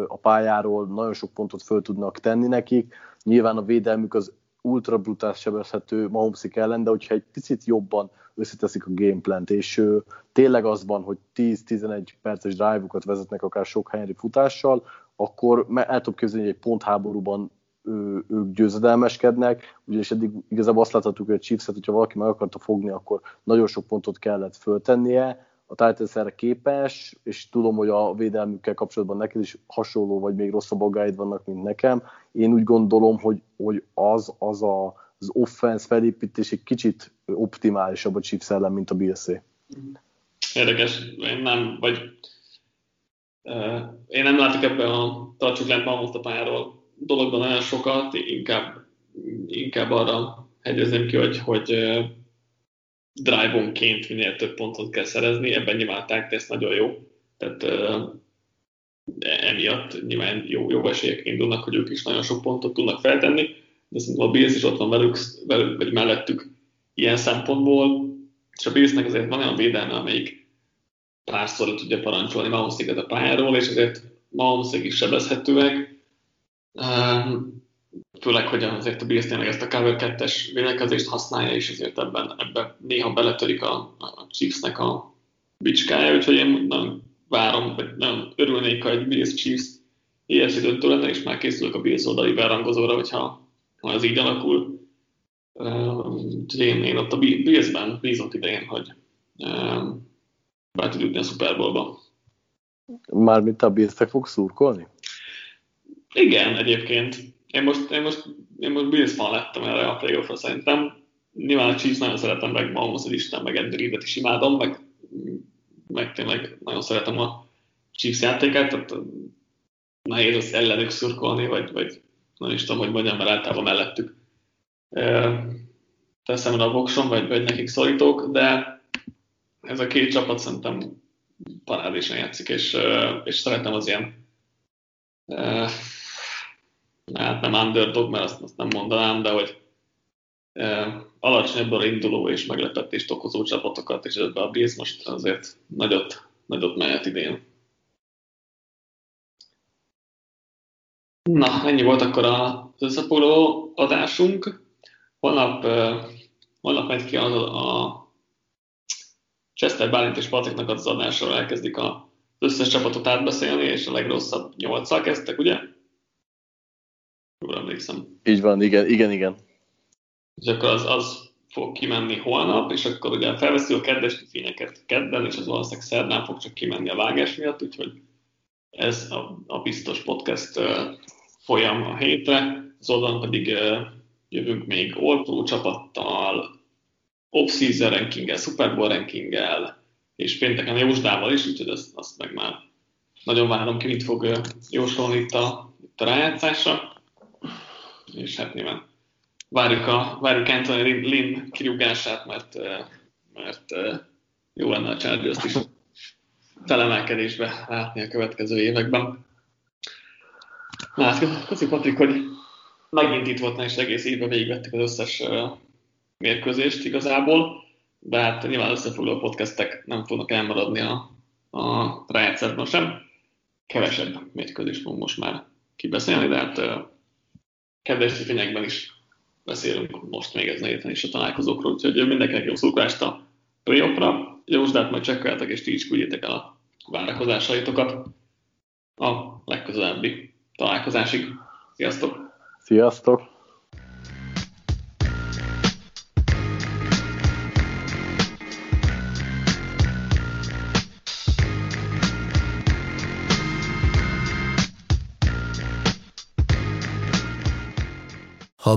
a pályáról, nagyon sok pontot föl tudnak tenni nekik. Nyilván a védelmük az ultra brutális sebezhető Mahomesik ellen, de hogyha egy picit jobban összeteszik a gameplant, és tényleg az van, hogy 10-11 perces drive-ukat vezetnek akár sok helyenri futással, akkor el tudom képzelni, hogy egy pontháborúban ők győzedelmeskednek, ugyanis eddig igazából azt láthattuk, hogy a Chiefs-et, hogyha valaki meg akarta fogni, akkor nagyon sok pontot kellett föltennie, a Titans erre képes, és tudom, hogy a védelmükkel kapcsolatban neked is hasonló, vagy még rosszabb aggáid vannak, mint nekem. Én úgy gondolom, hogy az offense felépítés egy kicsit optimálisabb a Chiefs ellen, mint a Bills-é. Érdekes, én nem látok ebben a tartsuk lent Mahomes-t a pályáról dologban nagyon sokat, inkább arra hegyezem ki, hogy drive-onként minél több pontot kell szerezni, ebben nyilván tesz nagyon jó, tehát emiatt nyilván jó esélyek indulnak, hogy ők is nagyon sok pontot tudnak feltenni, de szerintem a Bills is ott van velük vagy mellettük ilyen szempontból, és a Billsnek azért van olyan védelme, amelyik párszor le tudja parancsolni Mahomes-éket a pályáról, és azért Mahomes-ék is sebezhetőek, főleg, hogy azért a Bills tényleg ezt a cover 2-es védekezést használja, és ezért ebben néha beletörik a Chiefs-nek a bicskája, úgyhogy én nem várom, vagy nem örülnék, ha egy Bills-Chiefs EFC döntő lenne, és már készülök a Bills oldali verrangozóra, hogyha ez így alakul. Úgyhogy én ott a Bills-ben bízok idején, hogy be tud jutni a Super Bowl-ba. Mármint a Bills-nek fog szurkolni? Igen, egyébként. Én most Bills fan lettem erre a playoffra szerintem. Nyilván a Chiefs nagyon szeretem, meg Mahomes Isten, meg Andy Reid-et is imádom, meg tényleg nagyon szeretem a Chiefs játékát, tehát nehéz az ellenük szurkolni, vagy nem is tudom, hogy mondjam, mert általában mellettük teszem a vokson, vagy nekik szorítók, de ez a két csapat szerintem parádésen játszik, és szeretem az ilyen hát nem underdog, mert azt nem mondanám, de hogy alacsonyabbra induló és meglepetést okozó csapatokat, és ebben a Bills most azért nagyot mehet idén. Na, ennyi volt akkor az összefoglaló adásunk. Holnap megy ki a Chester Bálint és Patriknak az adásról elkezdik az összes csapatot átbeszélni, és a legrosszabb 8-szal kezdtek, ugye? Jól emlékszem. Így van, igen. És akkor az fog kimenni holnap, és akkor ugye felveszi a kedvesti fényeket kedden, és az valószínűleg szerdán fog csak kimenni a vágás miatt, úgyhogy ez a biztos podcast folyam a hétre. Az oldalon pedig jövünk még All Pro csapattal, off-season rankinggel, Super Bowl rankinggel, és pénteken a Jósdával is, úgyhogy azt meg már nagyon várom ki, mit fog jósolni itt a rájátszásra. És hát nyilván várjuk Anthony Lynn kirúgását, mert jó lenne a Chargers-t is felemelkedésbe látni a következő években. Hát köszi Patrik, hogy megint itt voltál, és egész évben végigvettük az összes mérkőzést igazából, de hát nyilván összefoglaló podcastek nem fognak elmaradni a rájátszásban sem. Kevesebb mérkőzést fogunk most már kibeszélni, de hát kedvesti fényekben is beszélünk most még ezen a héten is a találkozókról, úgyhogy mindenkinek jó szurkolást a playoffra. Jósdát majd csekkoljátok, és ti is küldjétek el a várakozásaitokat a legközelebbi találkozásig. Sziasztok! Sziasztok! Ha